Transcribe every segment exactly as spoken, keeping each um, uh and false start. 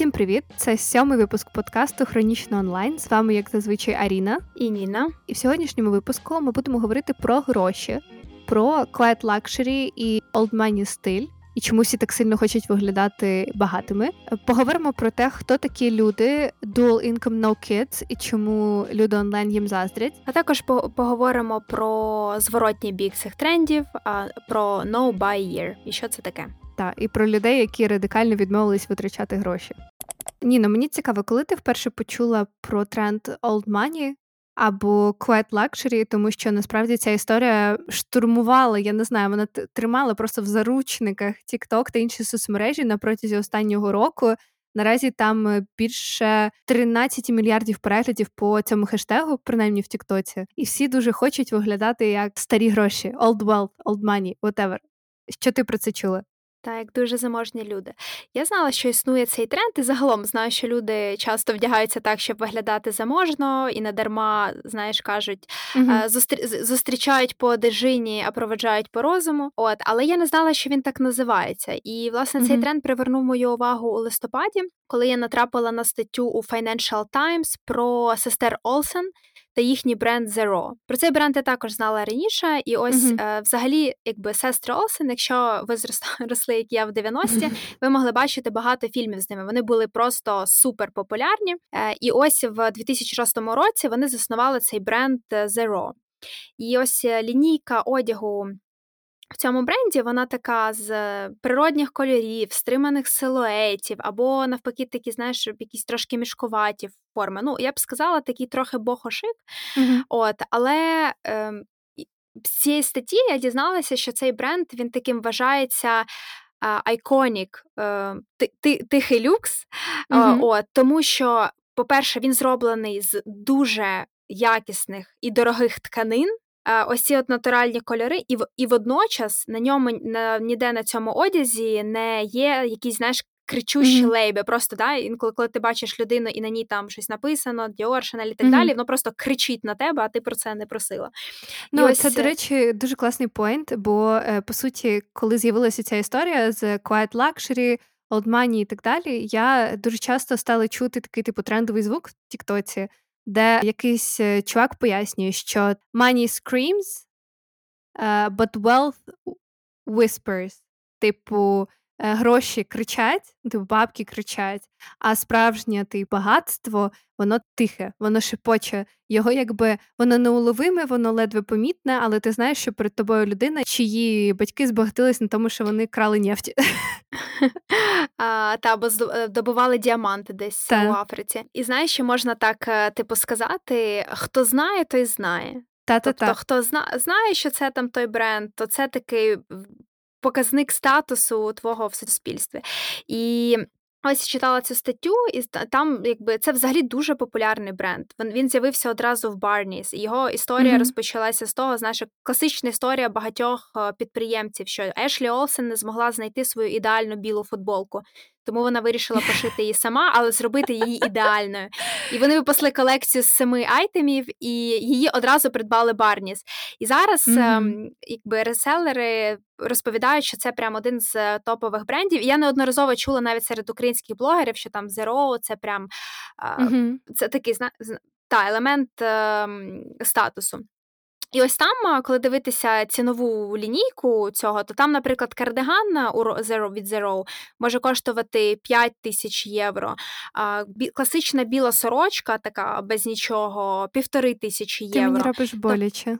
Всім привіт! Це сьомий випуск подкасту «Хронічно онлайн». З вами, як зазвичай, Аріна і Ніна. І в сьогоднішньому випуску ми будемо говорити про гроші, про quiet luxury і old money стиль, і чому всі так сильно хочуть виглядати багатими. Поговоримо про те, хто такі люди, dual income, no kids, і чому люди онлайн їм заздрять. А також поговоримо про зворотній бік цих трендів, про no buy year і що це таке. Та, і про людей, які радикально відмовились витрачати гроші. Ніно, мені цікаво, коли ти вперше почула про тренд old money або quiet luxury, тому що насправді ця історія штурмувала, я не знаю, вона тримала просто в заручниках TikTok та інші соцмережі на протязі останнього року. Наразі там більше тринадцять мільярдів переглядів по цьому хештегу, принаймні в TikTok. І всі дуже хочуть виглядати як старі гроші, old wealth, old money, whatever. Що ти про це чула? Так, дуже заможні люди. Я знала, що існує цей тренд, і загалом знаю, що люди часто вдягаються так, щоб виглядати заможно, і надарма, знаєш, кажуть, mm-hmm. зустр- зустрічають по одежині, а проведжають по розуму. От, але я не знала, що він так називається. І, власне, mm-hmm. цей тренд привернув мою увагу у листопаді, коли я натрапила на статтю у Financial Times про сестер Олсен та їхній бренд The Row. Про цей бренд я також знала раніше, і ось mm-hmm. е, взагалі, якби сестри Олсен, якщо ви зросли, як я, в дев'яності, mm-hmm. ви могли бачити багато фільмів з ними. Вони були просто супер популярні. Е, і ось в дві тисячі шостому році вони заснували цей бренд The Row. І ось лінійка одягу в цьому бренді, вона така з природних кольорів, стриманих силуетів, або навпаки такі, знаєш, якісь трошки мішкуваті форми. Ну, я б сказала, такий трохи бохошик. Mm-hmm. От, але е, з цієї статті я дізналася, що цей бренд, він таким вважається айконік, е, е, тихий люкс. Mm-hmm. Е, от, тому що, по-перше, він зроблений з дуже якісних і дорогих тканин, ось ці от натуральні кольори, і, в, і водночас на ньому, на, ніде на цьому одязі не є якісь, знаєш, кричущі mm-hmm. лейби. Просто, да, інколи, коли ти бачиш людину і на ній там щось написано, Dior, Channel і так mm-hmm. далі, воно просто кричить на тебе, а ти про це не просила. Ну, ось... це, до речі, дуже класний поінт, бо, по суті, коли з'явилася ця історія з quiet luxury, old money і так далі, я дуже часто стала чути такий, типу, трендовий звук в TikTok, де якийсь чувак пояснює, що money screams, uh, but wealth whispers. Типу, гроші кричать, типу, бабки кричать, а справжнє типу, багатство, воно тихе, воно шепоче. Його якби, воно неуловиме, воно ледве помітне, але ти знаєш, що перед тобою людина, чиї батьки збагатились на тому, що вони крали нефть. А, та, або добували діаманти десь та. У Африці. І знаєш, що можна так, типу, сказати, хто знає, той знає. Та-та-та. Тобто, хто зна- знає, що це там той бренд, то це такий показник статусу твого в суспільстві. І... Ось читала цю статтю, і там, якби, це взагалі дуже популярний бренд. Він, він з'явився одразу в Barneys. Його історія mm-hmm. розпочалася з того, знаєш, класична історія багатьох підприємців, що Ешлі Олсен не змогла знайти свою ідеальну білу футболку. Тому вона вирішила пошити її сама, але зробити її ідеальною. І вони випасли колекцію з семи айтемів, і її одразу придбали Barneys. І зараз mm-hmm. е, якби реселери розповідають, що це прям один з топових брендів. І я неодноразово чула навіть серед українських блогерів, що там The Row – це прям е, mm-hmm. це такий та, елемент е, статусу. І ось там, коли дивитися цінову лінійку цього, то там, наприклад, кардиган від The Row може коштувати п'ять тисяч євро, класична біла сорочка, така без нічого, півтори тисячі євро. Ти мені робиш боляче.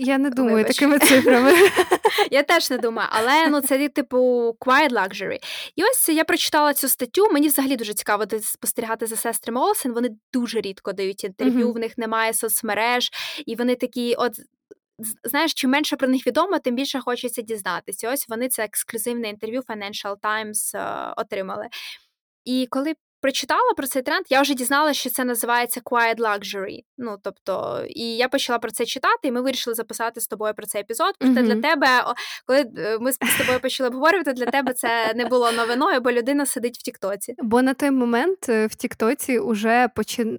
Я не думаю Вибач. Такими цифрами. Я теж не думаю, але ну це типу quiet luxury. І ось я прочитала цю статтю, мені взагалі дуже цікаво спостерігати за сестрами Олсен, вони дуже рідко дають інтерв'ю, mm-hmm. в них немає соцмереж, і вони такі, от, знаєш, чим менше про них відомо, тим більше хочеться дізнатися. Ось вони це ексклюзивне інтерв'ю Financial Times е- отримали. І коли прочитала про цей тренд, я вже дізналася, що це називається quiet luxury. Ну, тобто, і я почала про це читати, і ми вирішили записати з тобою про цей епізод. Проте mm-hmm. для тебе, коли ми з тобою почали обговорювати, для тебе це не було новиною, бо людина сидить в тіктоці. Бо на той момент в тіктоці вже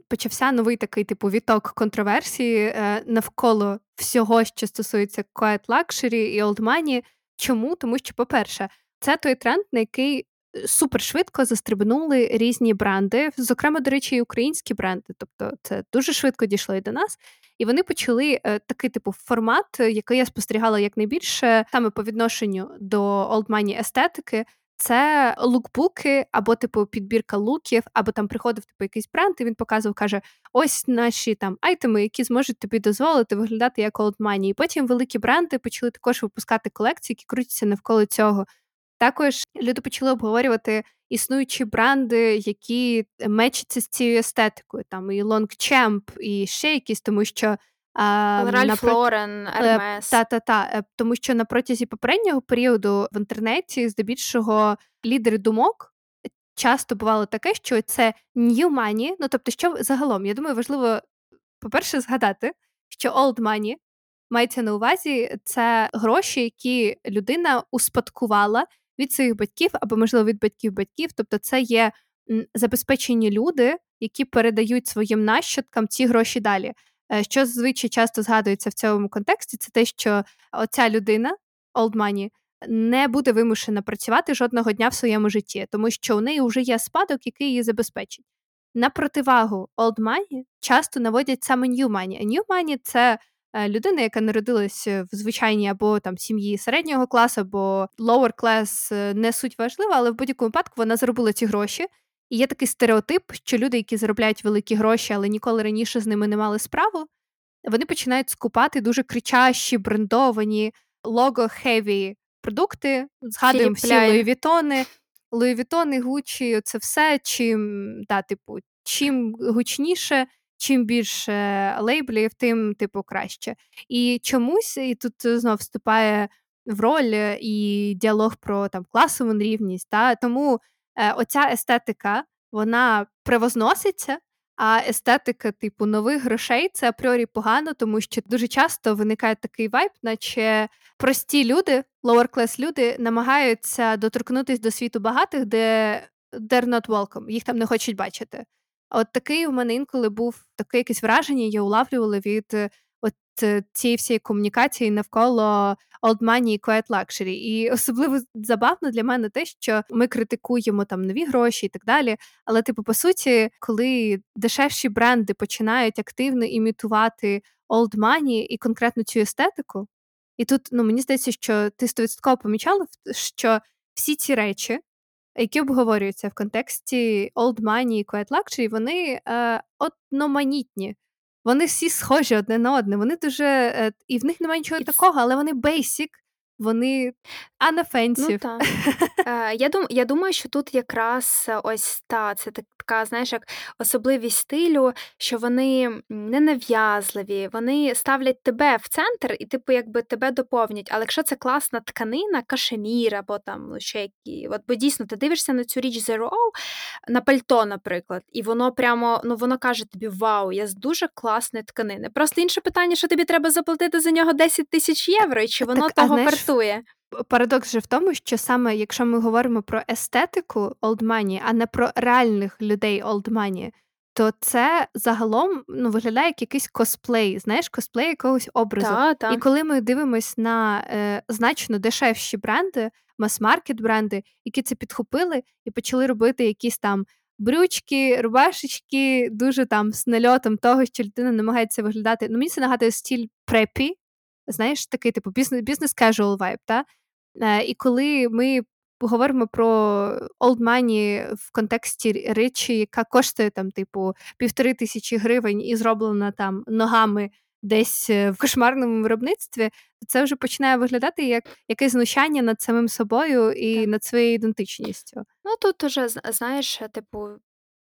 почався новий такий, типу, віток контроверсії навколо всього, що стосується quiet luxury і old money. Чому? Тому що, по-перше, це той тренд, на який супершвидко застрибнули різні бренди, зокрема, до речі, і українські бренди, тобто це дуже швидко дійшло і до нас. І вони почали е, такий типу формат, який я спостерігала якнайбільше саме по відношенню до олдмані естетики. Це лукбуки, або типу підбірка луків, або там приходив типу якийсь бренд, і він показував, каже, ось наші там айтеми, які зможуть тобі дозволити виглядати як олдмані. І потім великі бренди почали також випускати колекції, які крутяться навколо цього. Також люди почали обговорювати існуючі бренди, які мечаться з цією естетикою. Там і Longchamp, і ще якісь, тому що... Ральф Лорен, Ермес. Та-та-та, тому що на протязі попереднього періоду в інтернеті, здебільшого, лідери думок часто бувало таке, що це new money, ну тобто, що загалом, я думаю, важливо, по-перше, згадати, що old money, мається на увазі, це гроші, які людина успадкувала від своїх батьків, або, можливо, від батьків-батьків, тобто це є забезпечені люди, які передають своїм нащадкам ці гроші далі. Що зазвичай часто згадується в цьому контексті, це те, що оця людина, old money, не буде вимушена працювати жодного дня в своєму житті, тому що у неї вже є спадок, який її забезпечить. На противагу old money часто наводять саме new money. New money – це людина, яка народилась в звичайній або там сім'ї середнього класу, або lower class, не суть важлива, але в будь-якому випадку вона заробила ці гроші. І є такий стереотип, що люди, які заробляють великі гроші, але ніколи раніше з ними не мали справу, вони починають скупати дуже кричащі, брендовані, лого-хеві продукти. Згадуємо всі Луї Вітони, Луї Вітони, Гучі, це все. Чим, да, типу, чим гучніше, чим більше лейблів, тим, типу, краще. І чомусь, і тут знов вступає в роль і діалог про там класову нерівність, та, тому... Оця естетика, вона превозноситься, а естетика типу нових грошей – це апріорі погано, тому що дуже часто виникає такий вайб, наче прості люди, lower-class люди, намагаються доторкнутися до світу багатих, де they're not welcome, їх там не хочуть бачити. От такий у мене інколи був таке якесь враження, я улавлювала від от цієї всієї комунікації навколо old money і quiet luxury. І особливо забавно для мене те, що ми критикуємо там нові гроші і так далі, але, типу, по суті, коли дешевші бренди починають активно імітувати old money і конкретно цю естетику, і тут, ну, мені здається, що ти сто відсотків помічала, що всі ці речі, які обговорюються в контексті old money і quiet luxury, вони е, одноманітні. Вони всі схожі одне на одне, вони дуже... І в них немає нічого It's... такого, але вони basic, вони unoffensive. Ну, е, я, дум, я думаю, що тут якраз ось та, це така, знаєш, як особливість стилю, що вони не нав'язливі, вони ставлять тебе в центр і, типу, якби тебе доповнюють. Але якщо це класна тканина, кашемір або там ще які... От, бо дійсно, ти дивишся на цю річ The Row, на пальто, наприклад, і воно прямо, ну, воно каже тобі, вау, я з дуже класної тканини. Просто інше питання, що тобі треба заплатити за нього десять тисяч євро, і чи воно так, того вартує? Парадокс же в тому, що саме якщо ми говоримо про естетику old money, а не про реальних людей old money, то це загалом, ну, виглядає як якийсь косплей, знаєш, косплей якогось образу. Та, та. І коли ми дивимось на е, значно дешевші бренди, мас-маркет бренди, які це підхопили і почали робити якісь там брючки, рубашечки, дуже там з нальотом того, що людина намагається виглядати. Ну, мені це нагадує стиль препі, знаєш, такий типу бізнес-кежуал вайб, та? Е, і коли ми говоримо про old money в контексті речі, яка коштує там, типу, півтори тисячі гривень і зроблена там ногами десь в кошмарному виробництві, це вже починає виглядати як якесь знущання над самим собою і так. над своєю ідентичністю. Ну, тут уже, знаєш, типу,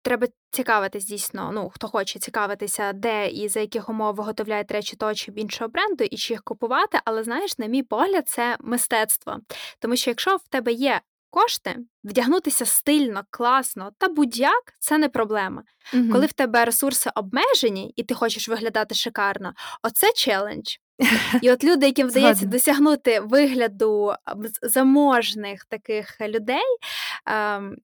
треба цікавитись дійсно, ну, хто хоче цікавитися, де і за яких умов виготовляють речі того чи іншого бренду, і чи їх купувати, але, знаєш, на мій погляд, це мистецтво. Тому що якщо в тебе є кошти, вдягнутися стильно, класно та будь-як – це не проблема. Угу. Коли в тебе ресурси обмежені, і ти хочеш виглядати шикарно, оце челендж. І от люди, яким вдається досягнути вигляду заможних таких людей, ем,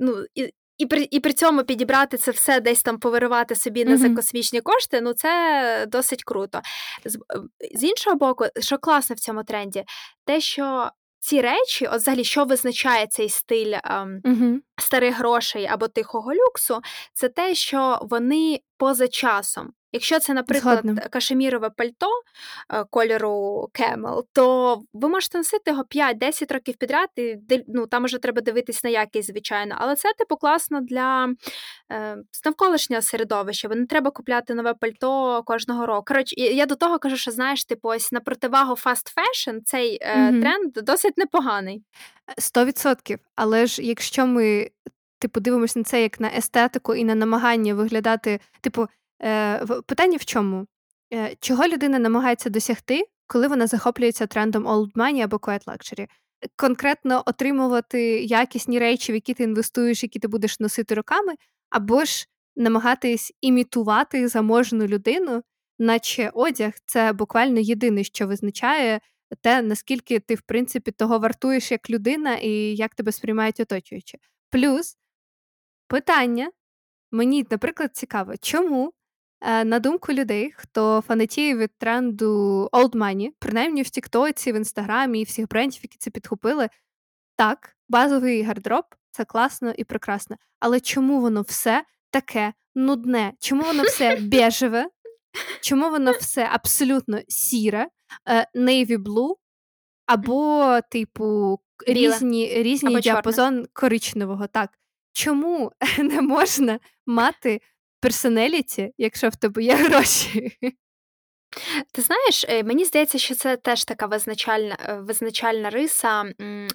ну, і І при, і при цьому підібрати це все, десь там повирувати собі не за космічні кошти, ну це досить круто. З, з іншого боку, що класно в цьому тренді, те, що ці речі, от взагалі, що визначає цей стиль ем, угу. старих грошей або тихого люксу, це те, що вони поза часом. Якщо це, наприклад, Згодно. кашемірове пальто кольору кемел, то ви можете носити його п'ять-десять років підряд, і, ну, там уже треба дивитись на якість, звичайно. Але це, типу, класно для е, навколишнього середовища, бо не треба купляти нове пальто кожного року. Коротше, я до того кажу, що, знаєш, типу, ось на противагу fast fashion цей е, mm-hmm. тренд досить непоганий. Сто відсотків. Але ж якщо ми, типу, дивимося на це як на естетику і на намагання виглядати, типу, питання в чому? Чого людина намагається досягти, коли вона захоплюється трендом old money або quiet luxury? Конкретно отримувати якісні речі, в які ти інвестуєш, які ти будеш носити роками, або ж намагатись імітувати заможну людину, наче одяг – це буквально єдине, що визначає те, наскільки ти, в принципі, того вартуєш як людина і як тебе сприймають оточуючі. Плюс питання, мені, наприклад, цікаво, чому на думку людей, хто фанатіє від тренду old money, принаймні в Тіктоці, в Інстаграмі і всіх брендів, які це підхопили, так, базовий гардероб – це класно і прекрасно. Але чому воно все таке нудне? Чому воно все бежеве? Чому воно все абсолютно сіре, navy blue або, типу, різні, різні або діапазон чорне. Коричневого, так. Чому не можна мати персоналіті, якщо в тебе є гроші? Ти знаєш, мені здається, що це теж така визначальна, визначальна риса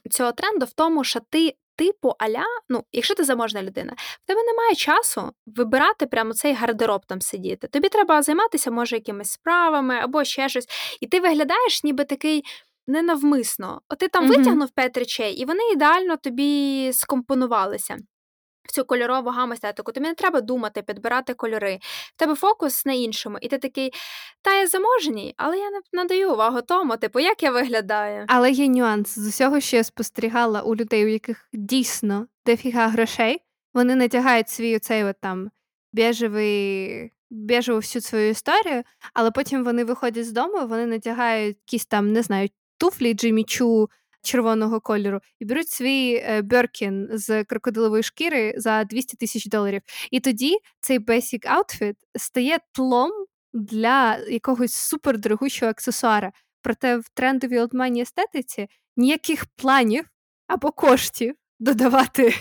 цього тренду в тому, що ти типу а-ля, ну, якщо ти заможна людина, в тебе немає часу вибирати прямо цей гардероб там сидіти. Тобі треба займатися, може, якимись справами або ще щось. І ти виглядаєш ніби такий ненавмисно. От ти там mm-hmm. витягнув п'ять речей, і вони ідеально тобі скомпонувалися. В цю кольорову гаму естетику. Тобі не треба думати, підбирати кольори. В тебе фокус на іншому. І ти такий, та я заможній, але я не надаю увагу тому, типу, як я виглядаю. Але є нюанс. З усього, що я спостерігала у людей, у яких дійсно дофіга грошей, вони натягають свій оцей от там біжевий, біжеву всю свою історію, але потім вони виходять з дому, вони натягають якісь там, не знаю, туфлі Джиммі Чу, червоного кольору, і беруть свій Беркін з крокодилової шкіри за двісті тисяч доларів. І тоді цей basic outfit стає тлом для якогось супердорогущого аксесуара. Проте в трендовій олдмані естетиці ніяких планів або коштів додавати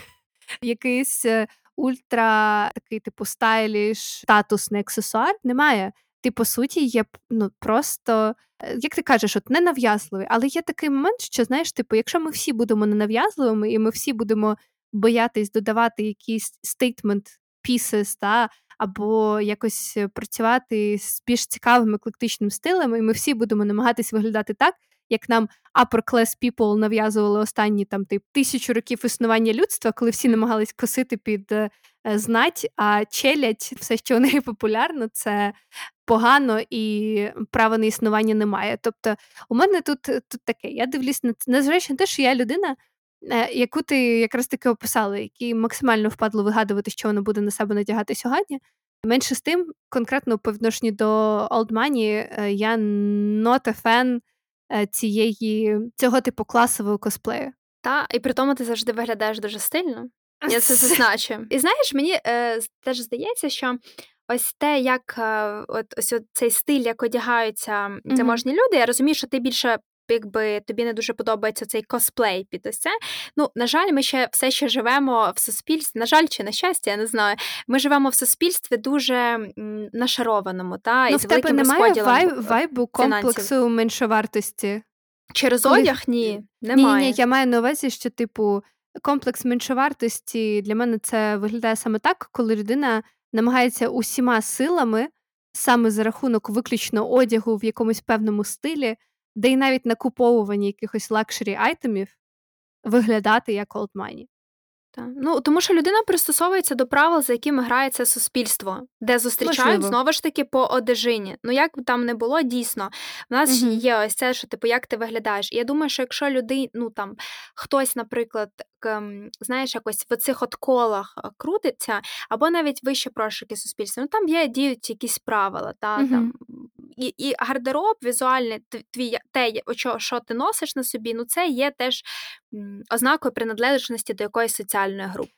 якийсь ультра такий типу стайліш, статусний аксесуар немає. Ти, по суті, є ну, просто, як ти кажеш, от ненав'язливий. Але є такий момент, що, знаєш, типу, якщо ми всі будемо ненав'язливими і ми всі будемо боятись додавати якийсь statement pieces, та, або якось працювати з більш цікавим еклектичним стилем, і ми всі будемо намагатись виглядати так, як нам upper class people нав'язували останні там, тип, тисячу років існування людства, коли всі намагались косити під е, знать, а челядь, все, що у неї популярно, це погано і права на існування немає. Тобто у мене тут, тут таке, я дивлюсь, незважаючи на те, що я людина, е, яку ти якраз таки описала, якій максимально впадло вигадувати, що вона буде на себе надягати сьогодні. Менше з тим, конкретно по відношенню до old money, е, я not a fan цієї, цього типу класового косплею. Та, і при тому ти завжди виглядаєш дуже стильно. Я це зазначу. І знаєш, мені е, теж здається, що ось те, як е, от, ось цей стиль, як одягаються заможні mm-hmm. люди, я розумію, що ти більше якби тобі не дуже подобається цей косплей під ось це. Ну, на жаль, ми ще все ще живемо в суспільстві, на жаль чи на щастя, я не знаю, ми живемо в суспільстві дуже нашарованому, та, і ну, з великим розподілом вайб, вайбу комплексу фінансів. Меншовартості. Через коли... одяг? Ні, немає. Ні, ні, я маю на увазі, що, типу, комплекс меншовартості для мене це виглядає саме так, коли людина намагається усіма силами, саме за рахунок виключно одягу в якомусь певному стилі, де й навіть накуповування якихось лакшері-айтемів, виглядати як old money. Так. Ну, тому що людина пристосовується до правил, за якими грається суспільство, де зустрічають, можливо, знову ж таки, по одежині. Ну, як б там не було, дійсно. В нас угу. є ось це, що, типу, як ти виглядаєш. І я думаю, що якщо людей, ну, там, хтось, наприклад, знаєш, якось в цих от колах крутиться, або навіть вище прошарки суспільства, ну, там є, діють якісь правила, та, угу. там, і, і гардероб візуальний, твій, те, що ти носиш на собі, ну це є теж ознакою приналежності до якоїсь соціальної групи.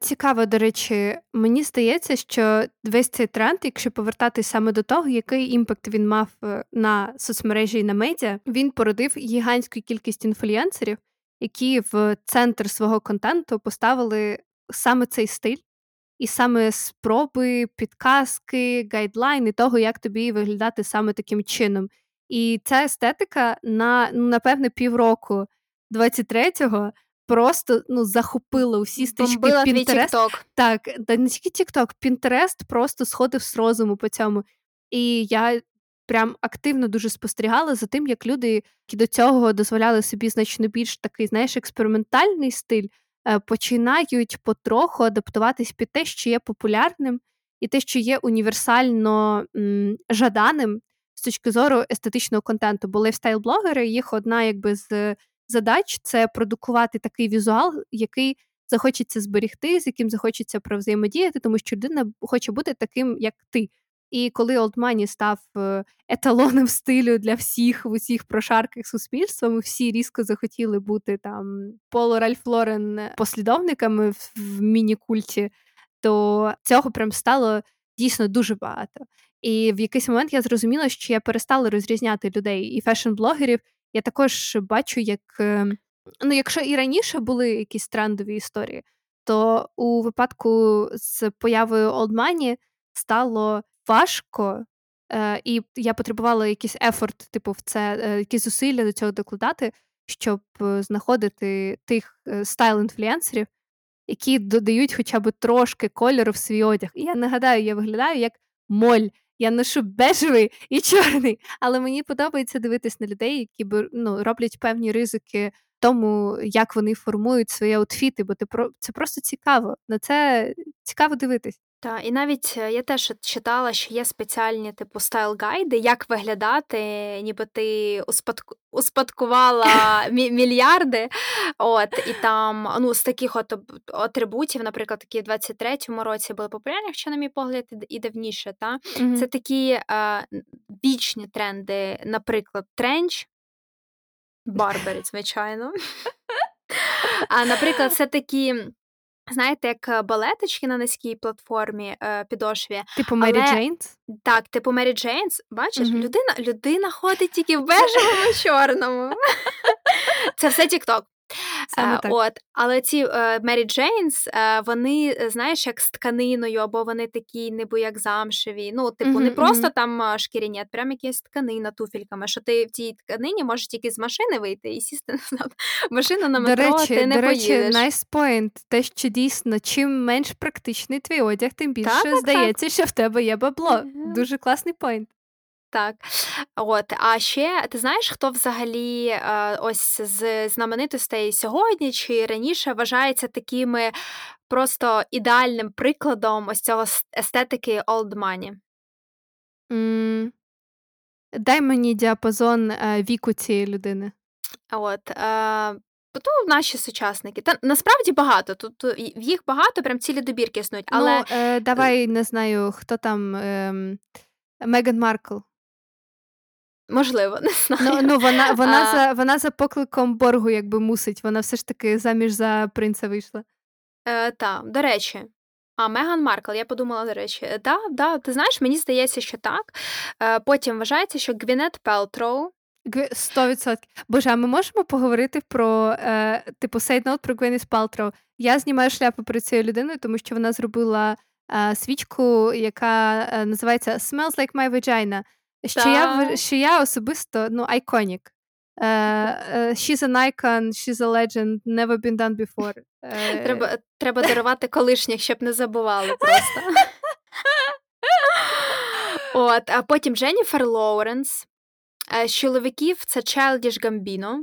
Цікаво, до речі, мені здається, що весь цей тренд, якщо повертатись саме до того, який імпакт він мав на соцмережі і на медіа, він породив гігантську кількість інфлюенсерів, які в центр свого контенту поставили саме цей стиль і саме спроби, підказки, гайдлайни того, як тобі виглядати саме таким чином. І ця естетика на, ну, напевне, півроку двадцять третього просто, ну, захопила усі стрічки Pinterest. Так, та не тільки TikTok, Pinterest просто сходив з розуму по цьому. І я прям активно дуже спостерігала за тим, як люди, які до цього дозволяли собі значно більш такий, знаєш, експериментальний стиль, починають потроху адаптуватись під те, що є популярним, і те, що є універсально м, жаданим з точки зору естетичного контенту. Бо лайфстайл-блогери, їх одна якби з задач – це продукувати такий візуал, який захочеться зберігти, з яким захочеться провзаємодіяти, тому що людина хоче бути таким, як ти. І коли Old Money став еталоном стилю для всіх в усіх прошарках суспільства, ми всі різко захотіли бути там Поло Ральф Лорен послідовниками в, в міні-культі, то цього прям стало дійсно дуже багато. І в якийсь момент я зрозуміла, що я перестала розрізняти людей і фешн-блогерів. Я також бачу, як, ну, якщо і раніше були якісь трендові історії, то у випадку з появою Old Money стало важко, е, і я потребувала якийсь ефорт, типу, в це, е, якісь зусилля до цього докладати, щоб знаходити тих е, стайл-інфлюенсерів, які додають хоча б трошки кольору в свій одяг. І я нагадаю, я виглядаю як моль. Я ношу бежевий і чорний, але мені подобається дивитись на людей, які, ну, роблять певні ризики тому, як вони формують свої аутфіти, бо це просто цікаво. На це цікаво дивитись. Так, і навіть я теж читала, що є спеціальні типу стайл-гайди, як виглядати, ніби ти успадку... успадкувала мі- мільярди, от, і там, ну, з таких от атрибутів, наприклад, такі в двадцять третьому році були популярні, якщо на мій погляд, і давніше, та? Mm-hmm. Це такі е- вічні тренди, наприклад, тренч, барбері, звичайно, а, наприклад, це такі... Знаєте, як балеточки на низькій платформі, е, підошві. Типу Мері але... Джейнс? Так, типу Мері Джейнс. Бачиш, mm-hmm. людина, людина ходить тільки в бежевому чорному. Це все TikTok. Саме так. От, але ці Мері Джейнс, вони, знаєш, як з тканиною, або вони такі, ніби як замшеві, ну, типу, mm-hmm, не просто mm-hmm. там шкіряні, а прям якась тканина туфельками, що ти в тій тканині можеш тільки з машини вийти і сісти в машину на метро, до речі, ти не до поїдеш. До речі, nice point, те, що дійсно, чим менш практичний твій одяг, тим більше так, здається, так. що в тебе є бабло. Mm-hmm. Дуже класний point. Так, от, а ще, ти знаєш, хто взагалі ось з знаменитостей сьогодні чи раніше вважається такими просто ідеальним прикладом ось цього естетики Old Money? Mm. Дай мені діапазон віку цієї людини. От, е... то наші сучасники. Та насправді багато. Тут їх багато, прям цілі добірки існують. Але... Ну, е, давай, не знаю, хто там, е, Меган Маркл. Можливо, не знаю. Ну, ну вона, вона, а... за, вона за покликом боргу якби мусить. Вона все ж таки заміж за принца вийшла. Е, так, до речі. А, Меган Маркл, я подумала, до речі. Так, да, да, ти знаєш, мені здається, що так. Е, потім вважається, що Гвінет Пелтроу. сто відсотків. Боже, а ми можемо поговорити про, е, типу, side note про Гвінет Пелтроу? Я знімаю шляпу перед цією людиною, тому що вона зробила е, свічку, яка е, називається «Smells like my vagina». Що я, що я особисто, ну, айконік. Uh, uh, she's an icon, she's a legend, never been done before. Uh... Треба, треба дарувати колишніх, щоб не забували просто. От, а потім Дженніфер Лоуренс. З чоловіків це Childish Gambino.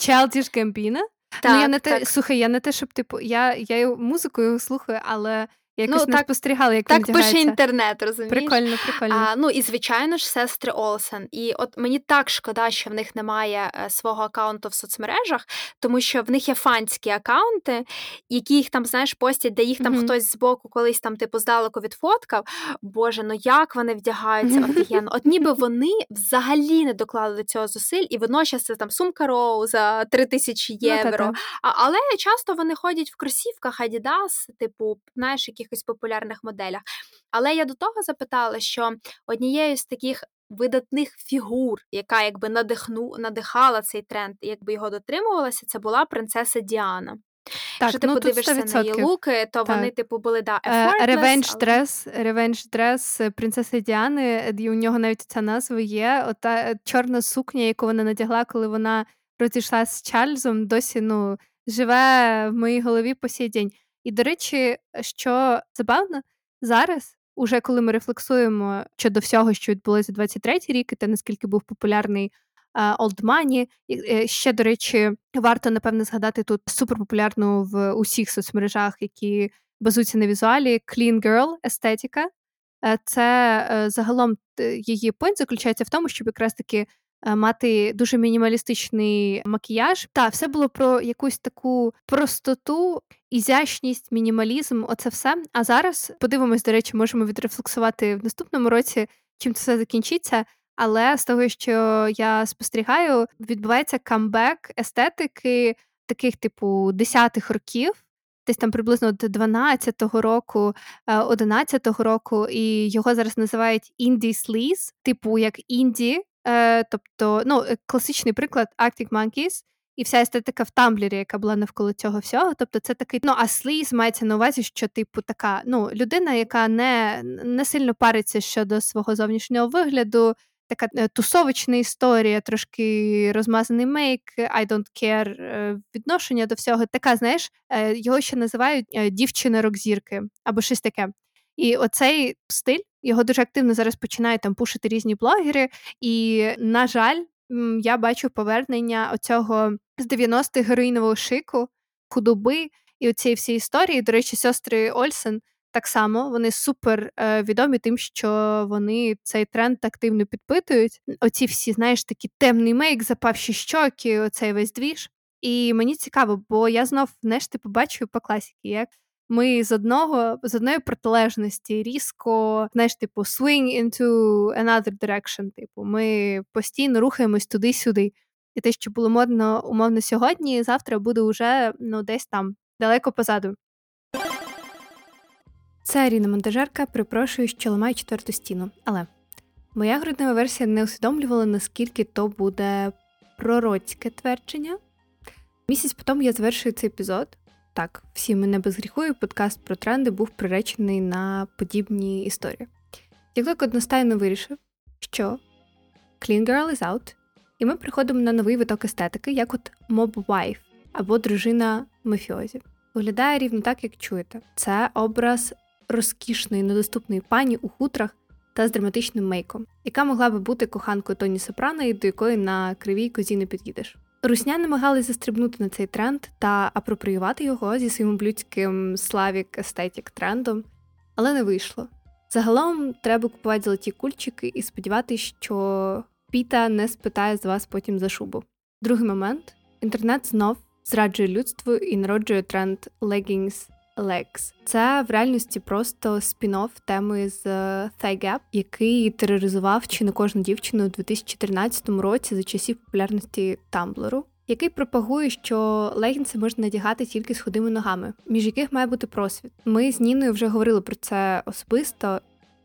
Childish Gambino? Так, ну, я не те, так. Слухай, я не те, щоб, типу, я, я музику його слухаю, але Якось ну, не так, спостерігала, як так пише інтернет, розумієш? Прикольно, прикольно. А, ну, і, звичайно ж, сестри Олсен. І от мені так шкода, що в них немає е, свого акаунту в соцмережах, тому що в них є фанські акаунти, які їх там, знаєш, постять, де їх там mm-hmm. хтось збоку колись там, типу, здалеку відфоткав. Боже, ну як вони вдягаються mm-hmm. офігенно. От ніби вони взагалі не доклали до цього зусиль, і водночас це там сумка Row за три тисячі євро. Ну, а, але часто вони ходять в кросівках Adidas, типу, знаєш, яких якихось популярних моделях. Але я до того запитала, що однією з таких видатних фігур, яка якби надихну, надихала цей тренд, якби його дотримувалася, це була принцеса Діана. Так, якщо ти ну, подивишся на її луки, то так. вони, типу, були, да, effortless. Ревенж-дрес, але... ревенж-дрес принцеси Діани, у нього навіть ця назва є, ота чорна сукня, яку вона надягла, коли вона розійшла з Чарльзом, досі, ну, живе в моїй голові по сій день. І, до речі, що забавно, зараз, уже коли ми рефлексуємо щодо всього, що відбулося двадцять третій рік, і те, наскільки був популярний Old Money, ще, до речі, варто, напевне, згадати тут суперпопулярну в усіх соцмережах, які базуються на візуалі, Clean Girl естетика. Це, загалом, її пойнт заключається в тому, щоб якраз таки мати дуже мінімалістичний макіяж. Та, все було про якусь таку простоту, ізящність, мінімалізм, оце все. А зараз, подивимось, до речі, можемо відрефлексувати в наступному році, чим це все закінчиться. Але з того, що я спостерігаю, відбувається камбек естетики таких, типу, десятих років, десь там приблизно до дванадцятого року, одинадцятого року, і його зараз називають інді сліз, типу, як інді. Тобто, ну, класичний приклад Arctic Monkeys і вся естетика в Тамблері, яка була навколо цього всього. Тобто це такий, ну, а sleaze мається на увазі, що, типу, така, ну, людина, яка не, не сильно париться щодо свого зовнішнього вигляду, така тусовочна історія, трошки розмазаний мейк, I don't care відношення до всього. Така, знаєш, його ще називають дівчина-рок-зірки або щось таке. І оцей стиль, його дуже активно зараз починають там пушити різні блогери, і, на жаль, я бачу повернення оцього з дев'яностих героїнового шику, худоби і оцієї всієї історії. До речі, сестри Олсен так само, вони супер відомі тим, що вони цей тренд активно підпитують. Оці всі, знаєш, такі темний мейк, запавші щоки, оцей весь двіж. І мені цікаво, бо я знов, знаєш, ти побачу по класіки, як... Ми з одного, з одної протилежності різко, знаєш, типу, swing into another direction, типу, ми постійно рухаємось туди-сюди. І те, що було модно, умовно, сьогодні, завтра буде уже, ну, десь там, далеко позаду. Це Аріна монтажерка, припрошую, що ламаю четверту стіну. Але моя груднева версія не усвідомлювала, наскільки то буде пророцьке твердження. Місяць потім я завершую цей епізод. Так, всі мене без гріху, і подкаст про тренди був приречений на подібні історії. Тік-ток одностайно вирішив, що Clean Girl is out, і ми приходимо на новий виток естетики, як от Mob Wife, або дружина мафіозі. Виглядає рівно так, як чуєте. Це образ розкішної, недоступної пані у хутрах та з драматичним мейком, яка могла би бути коханкою Тоні Сопрано, і до якої на кривій козі не під'їдеш. Русня намагалась застрибнути на цей тренд та апропріювати його зі своїм блюдським славік-естетік-трендом, але не вийшло. Загалом треба купувати золоті кульчики і сподіватися, що Піта не спитає з вас потім за шубу. Другий момент. Інтернет знов зраджує людству і народжує тренд leggings legs. Це в реальності просто спін-офф теми з thigh gap, який тероризував чи не кожну дівчину у дві тисячі тринадцятому році за часів популярності Тамблеру, який пропагує, що легінси можна надягати тільки з худими ногами, між яких має бути просвіт. Ми з Ніною вже говорили про це особисто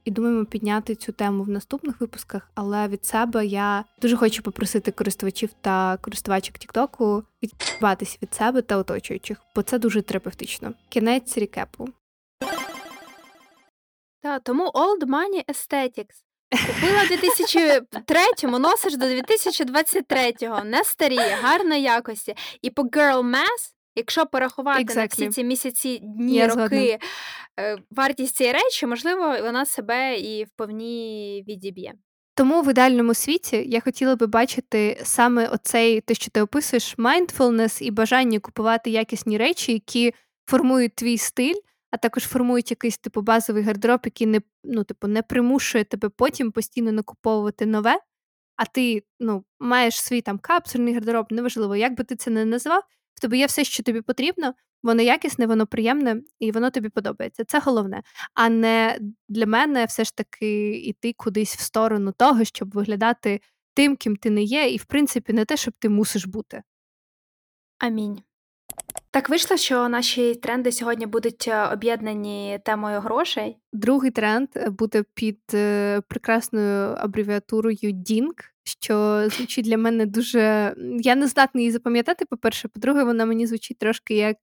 і думаємо підняти цю тему в наступних випусках, але від себе я дуже хочу попросити користувачів та користувачок Тік-Току відбуватися від себе та оточуючих, бо це дуже терапевтично. Кінець рекепу. Та, тому Old Money Aesthetics. Купила в дві тисячі третьому, носиш до дві тисячі двадцять третього. Не старіє, гарної якості. І по Girl Math, якщо порахувати exactly. на всі ці місяці, дні, я роки, згодна. Вартість цієї речі, можливо, вона себе і вповні відіб'є. Тому в ідеальному світі я хотіла би бачити саме оцей, те, що ти описуєш, mindfulness і бажання купувати якісні речі, які формують твій стиль, а також формують якийсь типу базовий гардероб, який не, ну, типу, не примушує тебе потім постійно накуповувати нове, а ти, ну, маєш свій там капсульний гардероб, неважливо, як би ти це не назвав, в тебе є все, що тобі потрібно, воно якісне, воно приємне, і воно тобі подобається. Це головне. А не для мене все ж таки іти кудись в сторону того, щоб виглядати тим, ким ти не є, і, в принципі, не те, щоб ти мусиш бути. Амінь. Так вийшло, що наші тренди сьогодні будуть об'єднані темою грошей. Другий тренд буде під прекрасною абревіатурою «Дінг», що звучить для мене дуже... Я не здатна її запам'ятати, по-перше. По-друге, вона мені звучить трошки як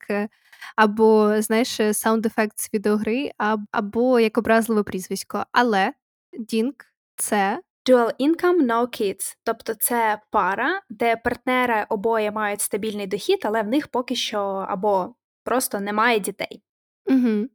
або, знаєш, саунд-ефект з відеогри, або як образливе прізвисько. Але «Дінг» – це... Dual income, no kids. Тобто це пара, де партнери обоє мають стабільний дохід, але в них поки що або просто немає дітей. Угу.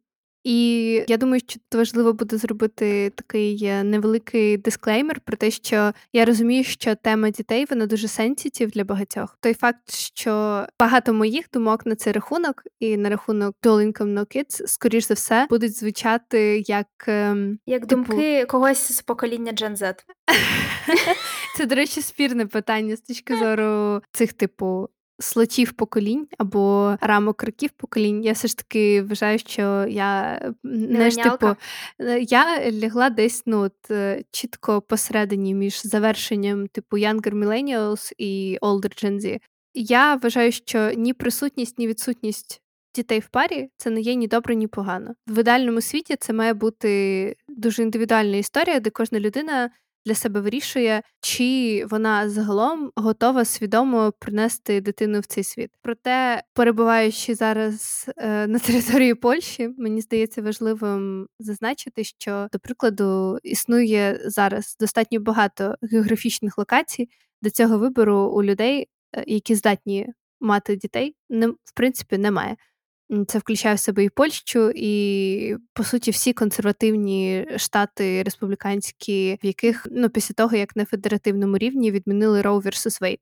І я думаю, що тут важливо буде зробити такий невеликий дисклеймер про те, що я розумію, що тема дітей, вона дуже сенситив для багатьох. Той факт, що багато моїх думок на цей рахунок і на рахунок Dual Income No Kids, скоріш за все, будуть звучати як... Як типу... думки когось з покоління Gen Z. Це, до речі, спірне питання з точки зору цих типу... слотів поколінь або рамок років поколінь. Я все ж таки вважаю, що я не ж, типу, я лягла десь, ну, от, чітко посередині між завершенням типу Younger Millennials і Older Gen Z. Я вважаю, що ні присутність, ні відсутність дітей в парі це не є ні добре, ні погано. В ідеальному світі це має бути дуже індивідуальна історія, де кожна людина для себе вирішує, чи вона загалом готова свідомо принести дитину в цей світ. Проте, перебуваючи зараз е, на території Польщі, мені здається важливим зазначити, що, до прикладу, існує зараз достатньо багато географічних локацій, де цього вибору у людей, які здатні мати дітей, не, в принципі, немає. Це включає в себе і Польщу, і, по суті, всі консервативні штати республіканські, в яких, ну, після того, як на федеративному рівні відмінили Roe versus Wade.